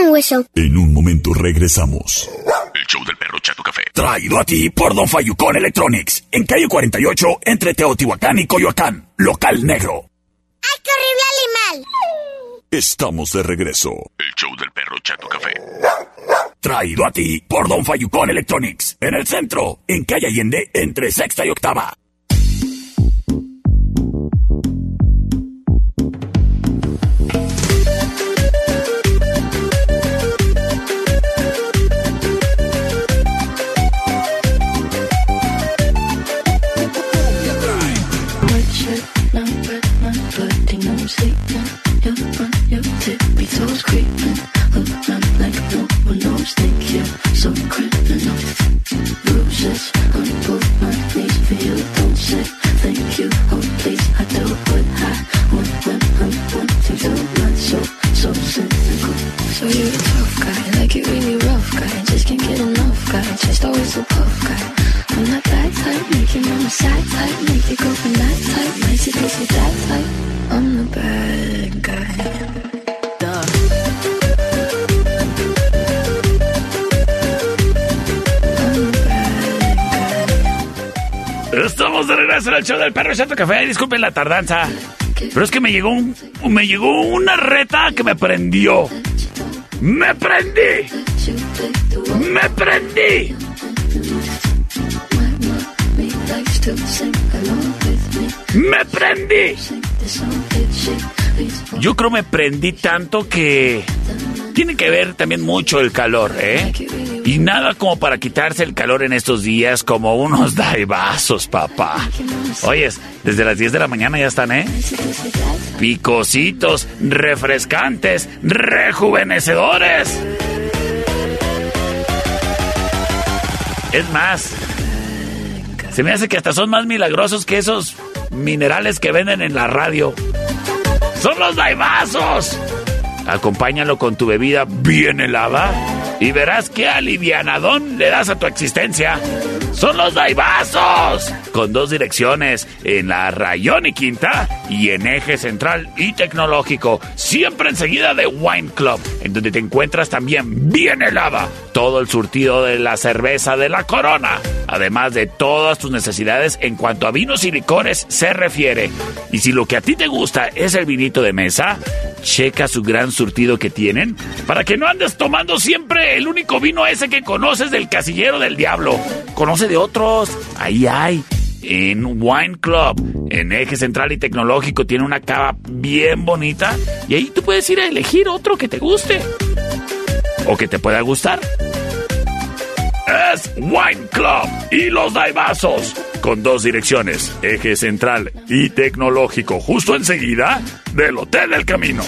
un hueso. En un momento regresamos. El show del Perro Chato Café. Traído a ti por Don Fayucón Electronics. En calle cuarenta y ocho, entre Teotihuacán y Coyoacán. Local negro. ¡Ay, qué horrible animal! Estamos de regreso. El show del Perro Chato Café. Traído a ti por Don Fayucón Electronics. En el centro, en calle Allende, entre sexta y octava. Estamos de regreso al show del Perro Chato Café. Disculpen la tardanza, pero es que me llegó un, me llegó una reta que me prendió. ¡Me prendí! ¡Me prendí! ¡Me prendí! Yo creo me prendí tanto que... Tiene que ver también mucho el calor, ¿eh? Y nada como para quitarse el calor en estos días, como unos daibazos, papá. Oyes, desde las diez de la mañana ya están, ¿eh? Picositos, refrescantes, rejuvenecedores. Es más, se me hace que hasta son más milagrosos que esos minerales que venden en la radio. ¡Son los daibazos! Acompáñalo con tu bebida bien helada y verás qué alivianadón le das a tu existencia. ¡Son los daibazos! Con dos direcciones, en la Rayón y Quinta y en Eje Central y Tecnológico. Siempre enseguida de Wine Club, en donde te encuentras también bien helada todo el surtido de la cerveza de la Corona, además de todas tus necesidades en cuanto a vinos y licores se refiere. Y si lo que a ti te gusta es el vinito de mesa, checa su gran surtido que tienen para que no andes tomando siempre el único vino ese que conoces del casillero del diablo. Conoce de otros, ahí hay. En Wine Club, en Eje Central y Tecnológico, tiene una cava bien bonita y ahí tú puedes ir a elegir otro que te guste o que te pueda gustar. Es Wine Club y los daibazos, con dos direcciones, Eje Central y Tecnológico, justo enseguida del Hotel del Camino.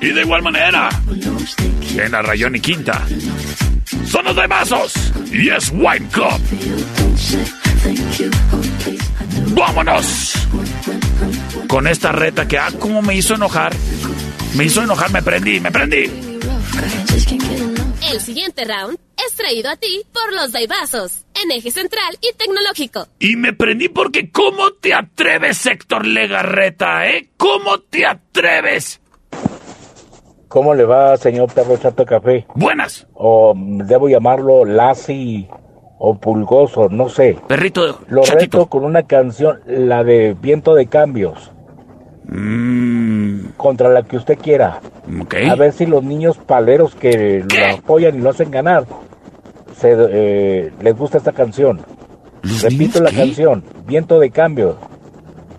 Y de igual manera, en la Rayón y Quinta, son los daibazos y es Wine Club. ¡Vámonos! Con esta reta que, ah, cómo me hizo enojar. Me hizo enojar, me prendí, me prendí. El siguiente round es traído a ti por los daibazos, en Eje Central y Tecnológico. Y me prendí porque ¿cómo te atreves, Héctor Legarreta, eh? ¿Cómo te atreves? ¿Cómo le va, señor Perro Chato Café? Buenas. O debo llamarlo Lassi o Pulgoso, no sé. Perrito, lo chatito. Reto con una canción, la de Viento de Cambios. Mm. Contra la que usted quiera. Okay. A ver si los niños paleros que ¿Qué? Lo apoyan y lo hacen ganar se, eh, les gusta esta canción. Repito la ¿qué? Canción Viento de Cambios,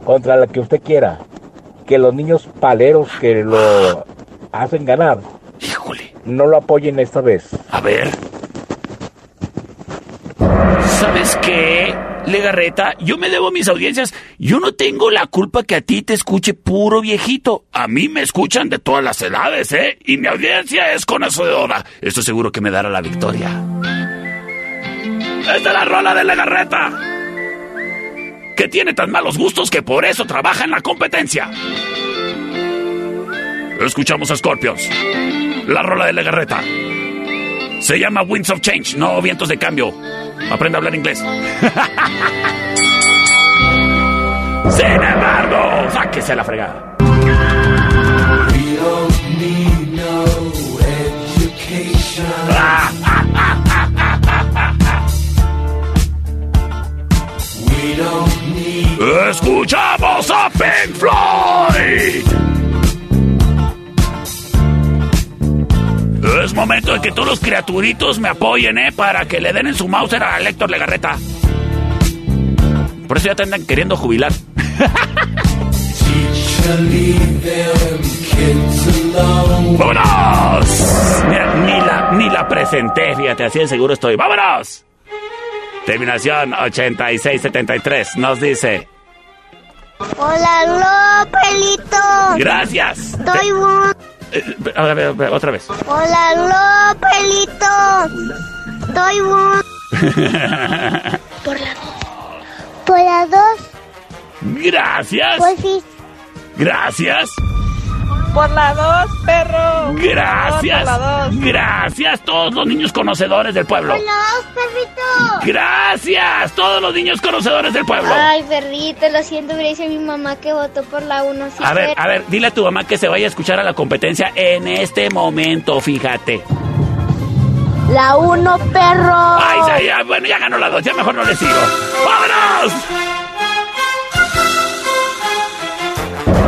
contra la que usted quiera, que los niños paleros que lo ah. hacen ganar, híjole, no lo apoyen esta vez. A ver, ¿sabes qué, Legarreta? Yo me debo a mis audiencias. Yo no tengo la culpa que a ti te escuche puro viejito. A mí me escuchan de todas las edades, ¿eh? Y mi audiencia es conocedora. Esto seguro que me dará la victoria. Esta es la rola de Legarreta, que tiene tan malos gustos que por eso trabaja en la competencia. Escuchamos a Scorpions, la rola de Legarreta. Se llama Winds of Change, no Vientos de Cambio. Aprende a hablar inglés. Sin embargo, sáquese a la fregada. We don't need no Escuchamos a Pink Floyd. Es momento de que todos los criaturitos me apoyen, eh, para que le den en su Mauser a Héctor Legarreta. Por eso ya te andan queriendo jubilar. ¡Vámonos! Mira, ni la, ni la presenté, fíjate, así de seguro estoy. ¡Vámonos! Terminación ochenta y seis setenta y tres nos dice... Hola, no, pelito. Gracias. Estoy bueno. A ver, a ver, otra vez. Hola, no, pelito. Estoy bueno. Por la dos. Por la dos. Gracias. Pues sí. Gracias. Por la dos, perro. Gracias. Por la dos. Gracias, todos los niños conocedores del pueblo. Por la dos, perrito. Gracias, todos los niños conocedores del pueblo. Ay, perrito, lo siento, pero dice mi mamá que votó por la uno. Sí, a ver, perro. A ver, dile a tu mamá que se vaya a escuchar a la competencia en este momento, fíjate. La uno, perro. Ay, ya, ya, bueno, ya ganó la dos, ya mejor no le sigo. ¡Vámonos!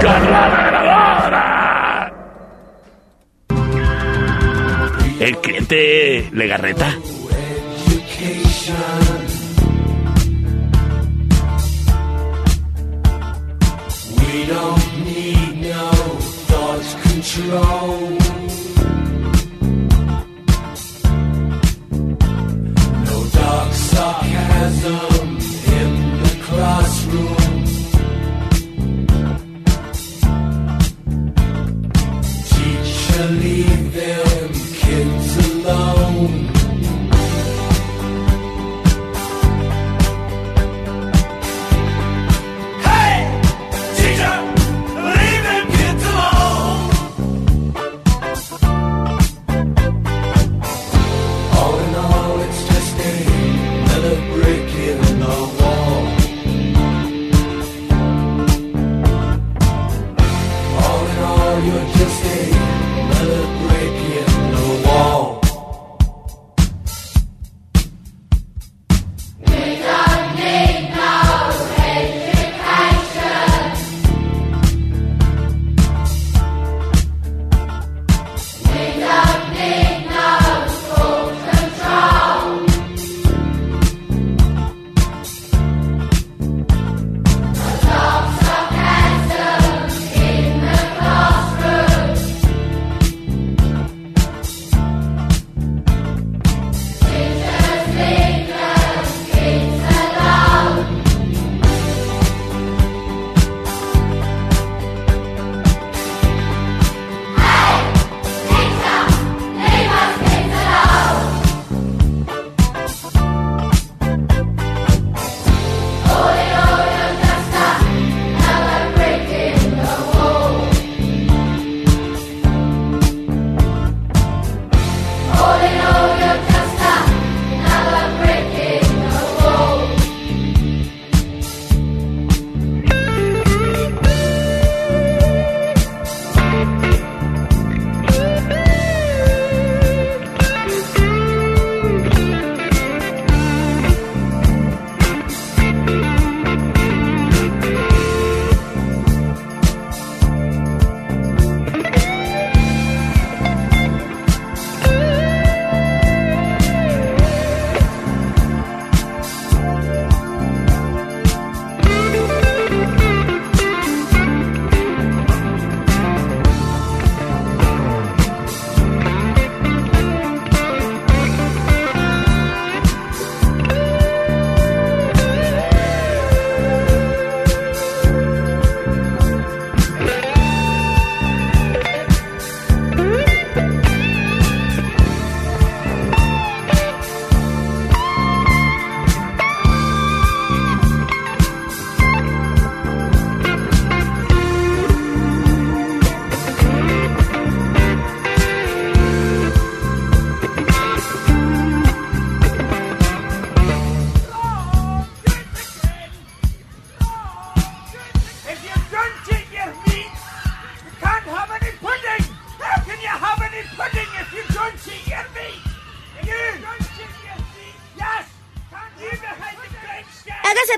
¡Ganada, ganadora! El cliente Legarreta. Leave them kids alone.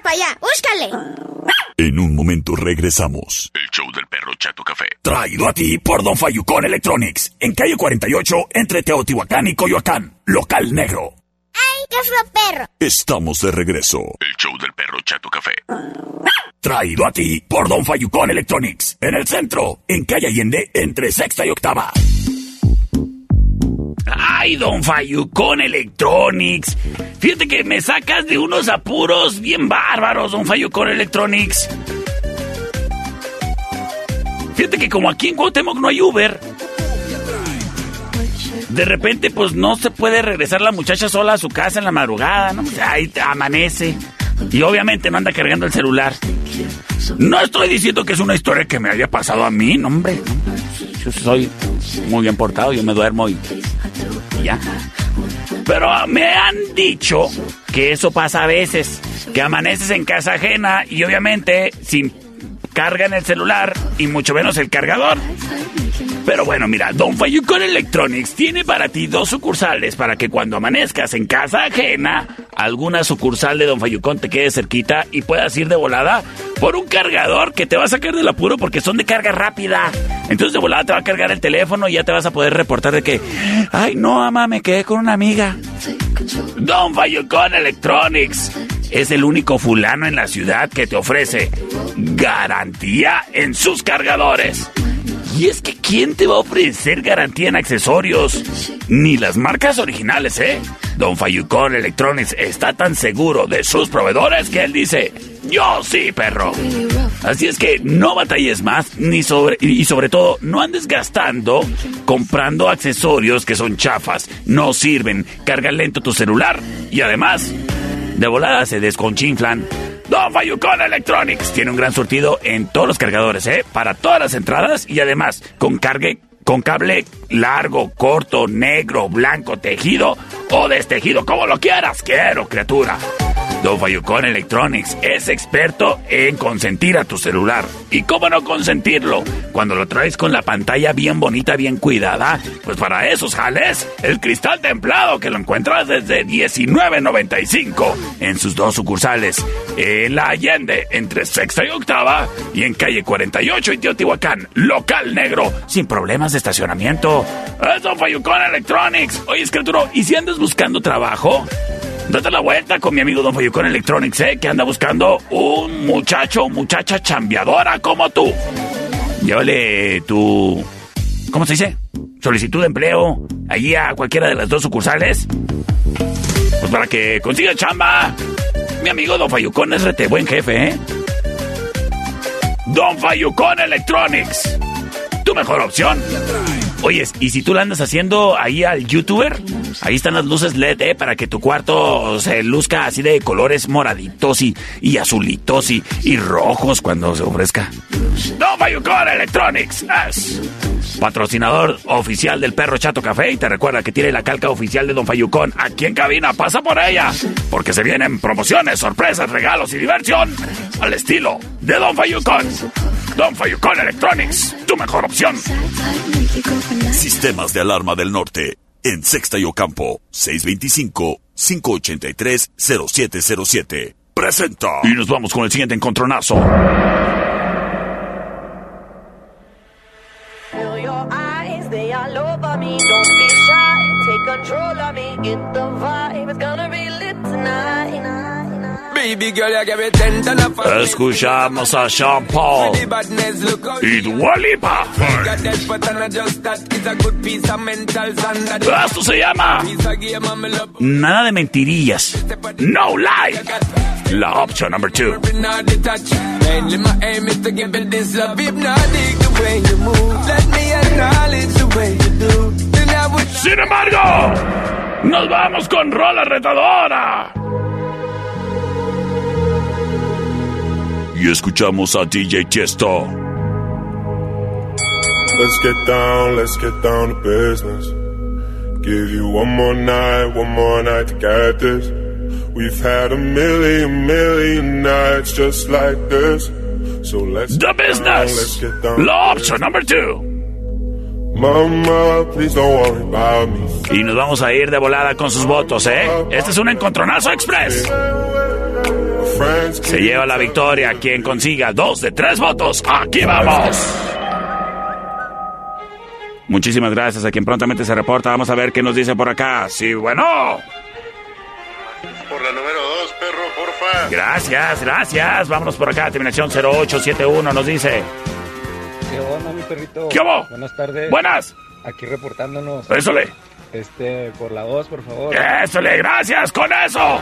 para allá. ¡Búscale! En un momento regresamos. El show del Perro Chato Café. Traído a ti por Don Fayucón Electronics. En calle cuarenta y ocho, entre Teotihuacán y Coyoacán. Local negro. ¡Ay, qué fue perro! Estamos de regreso. El show del Perro Chato Café. Traído a ti por Don Fayucón Electronics. En el centro, en calle Allende, entre sexta y octava. ¡Ay, Don Fayucón Electronics! Fíjate que me sacas de unos apuros bien bárbaros, Don Fayucón Electronics. Fíjate que como aquí en Cuauhtémoc no hay Uber, de repente pues no se puede regresar la muchacha sola a su casa en la madrugada, ¿no? Ahí amanece y obviamente no anda cargando el celular. No estoy diciendo que es una historia que me haya pasado a mí, no, hombre. Yo soy muy bien portado, yo me duermo y, y ya. Pero me han dicho que eso pasa a veces, que amaneces en casa ajena y obviamente sin carga en el celular y mucho menos el cargador. Pero bueno, mira, Don Fayucón Electronics tiene para ti dos sucursales para que cuando amanezcas en casa ajena, alguna sucursal de Don Fayucón te quede cerquita y puedas ir de volada por un cargador que te va a sacar del apuro porque son de carga rápida. Entonces de volada te va a cargar el teléfono y ya te vas a poder reportar de que, ay no, ama, me quedé con una amiga. Don Fayucón Electronics es el único fulano en la ciudad que te ofrece garantía en sus cargadores. Y es que ¿quién te va a ofrecer garantía en accesorios? Ni las marcas originales, ¿eh? Don Fayucón Electronics está tan seguro de sus proveedores que él dice, yo sí, perro. Así es que no batalles más, ni sobre y sobre todo no andes gastando comprando accesorios que son chafas, no sirven, carga lento tu celular y además de volada se desconchinflan. Don Fayucón Electronics tiene un gran surtido en todos los cargadores, ¿eh? Para todas las entradas y además con cargue, con cable largo, corto, negro, blanco, tejido o destejido, como lo quieras, quiero, criatura. Don Fayucón Electronics es experto en consentir a tu celular. ¿Y cómo no consentirlo? Cuando lo traes con la pantalla bien bonita, bien cuidada, pues para esos jales, el cristal templado que lo encuentras desde diecinueve noventa y cinco en sus dos sucursales, en la Allende, entre sexta y octava, y en calle cuarenta y ocho y Teotihuacán, local negro, sin problemas de estacionamiento. Es Don Fayucón Electronics. Oye, escrituro, ¿y si andas buscando trabajo? Date la vuelta con mi amigo Don Fayucón Electronics, ¿eh? Que anda buscando un muchacho o muchacha chambeadora como tú. Llévale tu... ¿Cómo se dice? Solicitud de empleo allí a cualquiera de las dos sucursales. Pues para que consiga chamba. Mi amigo Don Fayucón es rete buen jefe, ¿eh? Don Fayucón Electronics, tu mejor opción. Oyes, y si tú la andas haciendo ahí al youtuber, ahí están las luces L E D, ¿eh? Para que tu cuarto se luzca así de colores moraditos y, y azulitos y, y rojos cuando se ofrezca. Don Fayucón Electronics es patrocinador oficial del Perro Chato Café y te recuerda que tiene la calca oficial de Don Fayucón aquí en cabina. Pasa por ella, porque se vienen promociones, sorpresas, regalos y diversión al estilo de Don Fayucón. Don Fayucón Electronics, tu mejor opción. Sistemas de Alarma del Norte, en Sexta y Ocampo, seis dos cinco, cinco ocho tres, cero siete cero siete. Presenta. Y nos vamos con el siguiente encontronazo. Escuchamos a Sean Paul y Dua Lipa. Esto se llama Nada de mentirillas. No lie. La opción number two. Sin embargo, nos vamos con rola retadora. Y escuchamos a D J Chesto. Let's get down, let's get down to business. Give you one more night, one more night to get this. We've had a million, million nights just like this. So let's The business. La opción number two. Mama, please don't worry about me. Y nos vamos a ir de volada con sus votos, ¿eh? Este es un encontronazo express. Se lleva la victoria quien consiga dos de tres votos. ¡Aquí vamos! Muchísimas gracias a quien prontamente se reporta. Vamos a ver qué nos dice por acá. Sí, bueno. Por la número dos, perro, porfa. Gracias, gracias. Vámonos por acá. Terminación cero ocho siete uno nos dice. ¿Qué onda, mi perrito? ¿Qué hubo? Buenas tardes. Buenas. Aquí reportándonos. Ésole. Este, por la dos, por favor. Ésole, gracias. Con eso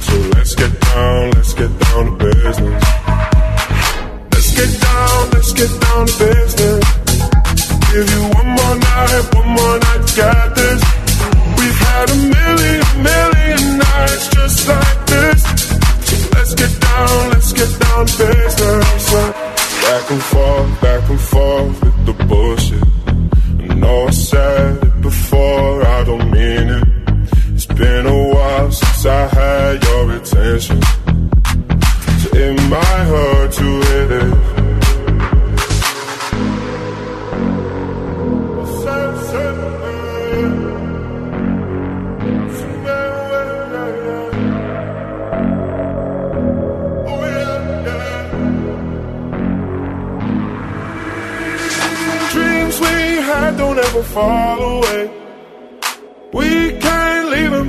So let's get down, let's get down to business. Let's get down, let's get down to business. Give you one more night, one more night to get this. We've had a million, million nights just like this. So let's get down, let's get down to business. Back and forth, back and forth with the bullshit. I know I said it before, I don't mean it. It's been a while since I had your attention. So it might hurt to hit it. Don't ever fall away. We can't leave them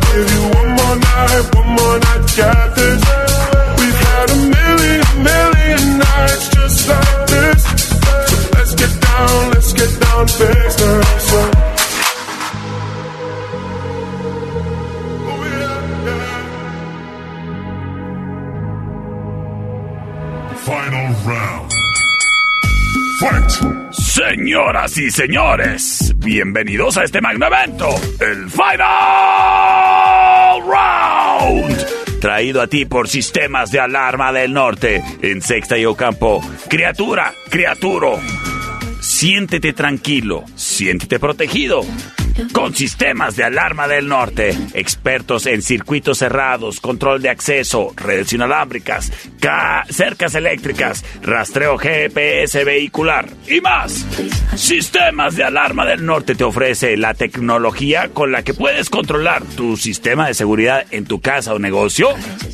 Give you one more night, one more night to get this. We've had a million, million nights just like this. So let's get down, let's get down to business. Señoras y señores, bienvenidos a este magno evento, el Final Round. Traído a ti por Sistemas de Alarma del Norte, en Sexta y Ocampo. Criatura, criaturo, siéntete tranquilo, siéntete protegido. Con Sistemas de Alarma del Norte, expertos en circuitos cerrados, control de acceso, redes inalámbricas, ca- cercas eléctricas, rastreo G P S vehicular y más. Sistemas de Alarma del Norte te ofrece la tecnología con la que puedes controlar tu sistema de seguridad en tu casa o negocio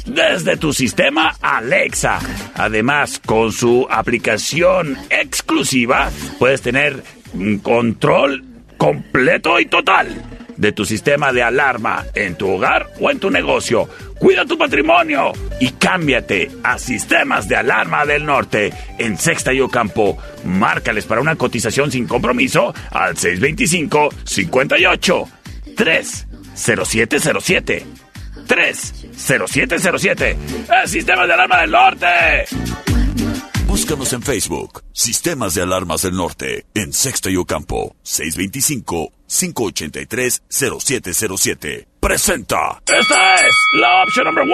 desde tu sistema Alexa. Además, con su aplicación exclusiva, puedes tener control completo y total de tu sistema de alarma en tu hogar o en tu negocio. Cuida tu patrimonio y cámbiate a Sistemas de Alarma del Norte en Sexta y Ocampo. Márcales para una cotización sin compromiso al seis dos cinco cinco ocho tres cero siete cero siete. tres cero siete cero siete. ¡El Sistema de Alarma del Norte! Búscanos en Facebook, Sistemas de Alarmas del Norte, en Sexto y Ocampo, seis dos cinco cinco ocho tres cero siete cero siete. ¡Presenta! ¡Esta es la opción número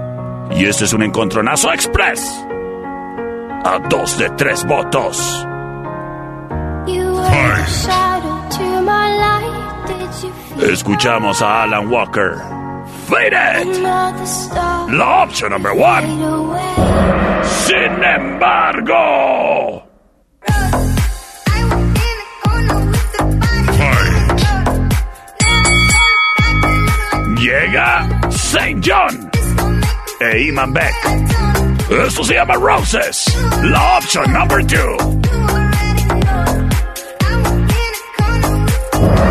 uno! Y este es un encontronazo express. A dos de tres votos. Escuchamos a Alan Walker. played it. La opción number one. Sin embargo. Llega Saint John e Iman Beck. Esto se llama Roses. La opción number two.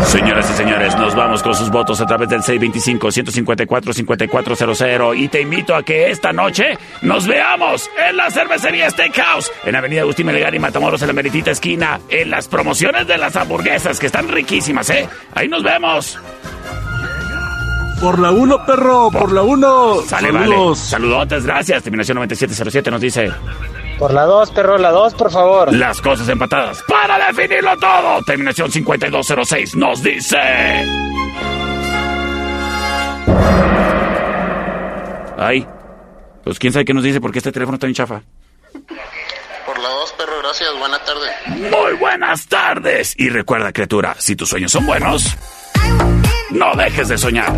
Señoras y señores, nos vamos con sus votos a través del seis dos cinco, uno cinco cuatro, cinco cuatro cero cero y te invito a que esta noche nos veamos en la cervecería Steakhouse en Avenida Agustín Melgari, Matamoros, en la meritita esquina, en las promociones de las hamburguesas que están riquísimas, ¿eh? Ahí nos vemos. Por la uno, perro, por, por la uno. Sale, saludos. Vale. Saludotes, gracias. Terminación noventa y siete cero siete nos dice... Por la dos, perro, la dos, por favor. Las cosas empatadas para definirlo todo. Terminación cincuenta y dos cero seis nos dice... Ay, pues quién sabe qué nos dice porque este teléfono está bien chafa. Por la dos, perro, gracias, buenas tardes. Muy buenas tardes. Y recuerda, criatura, si tus sueños son buenos, no dejes de soñar.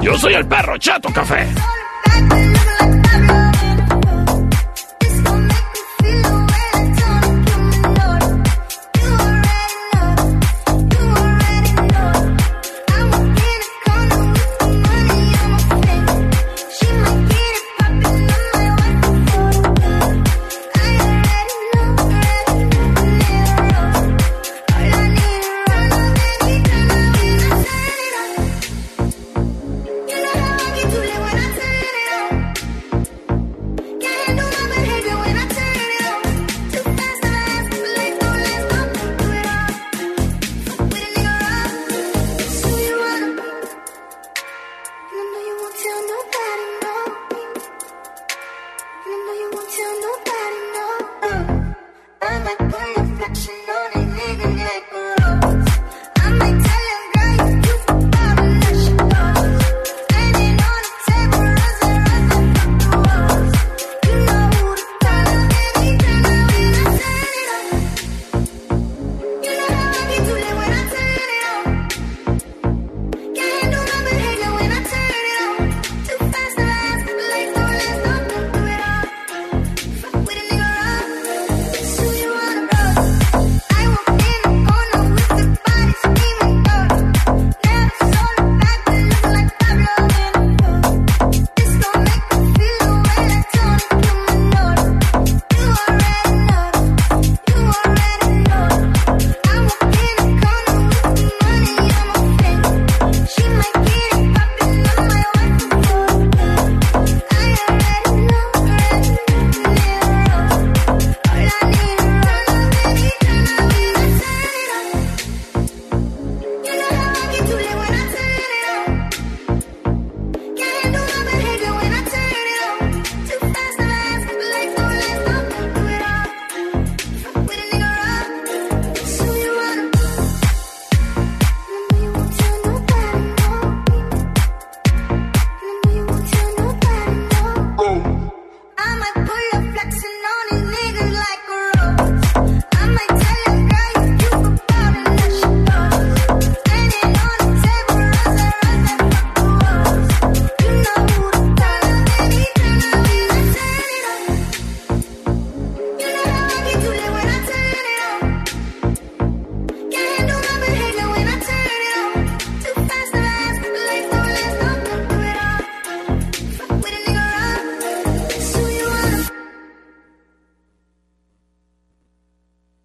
Yo soy el Perro Chato Café.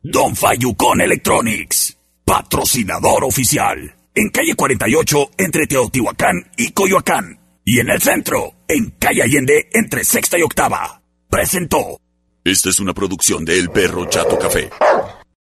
Don Fayucón Electronics, patrocinador oficial. En calle cuarenta y ocho, entre Teotihuacán y Coyoacán. Y en el centro, en calle Allende, entre Sexta y Octava. Presentó. Esta es una producción de El Perro Chato Café.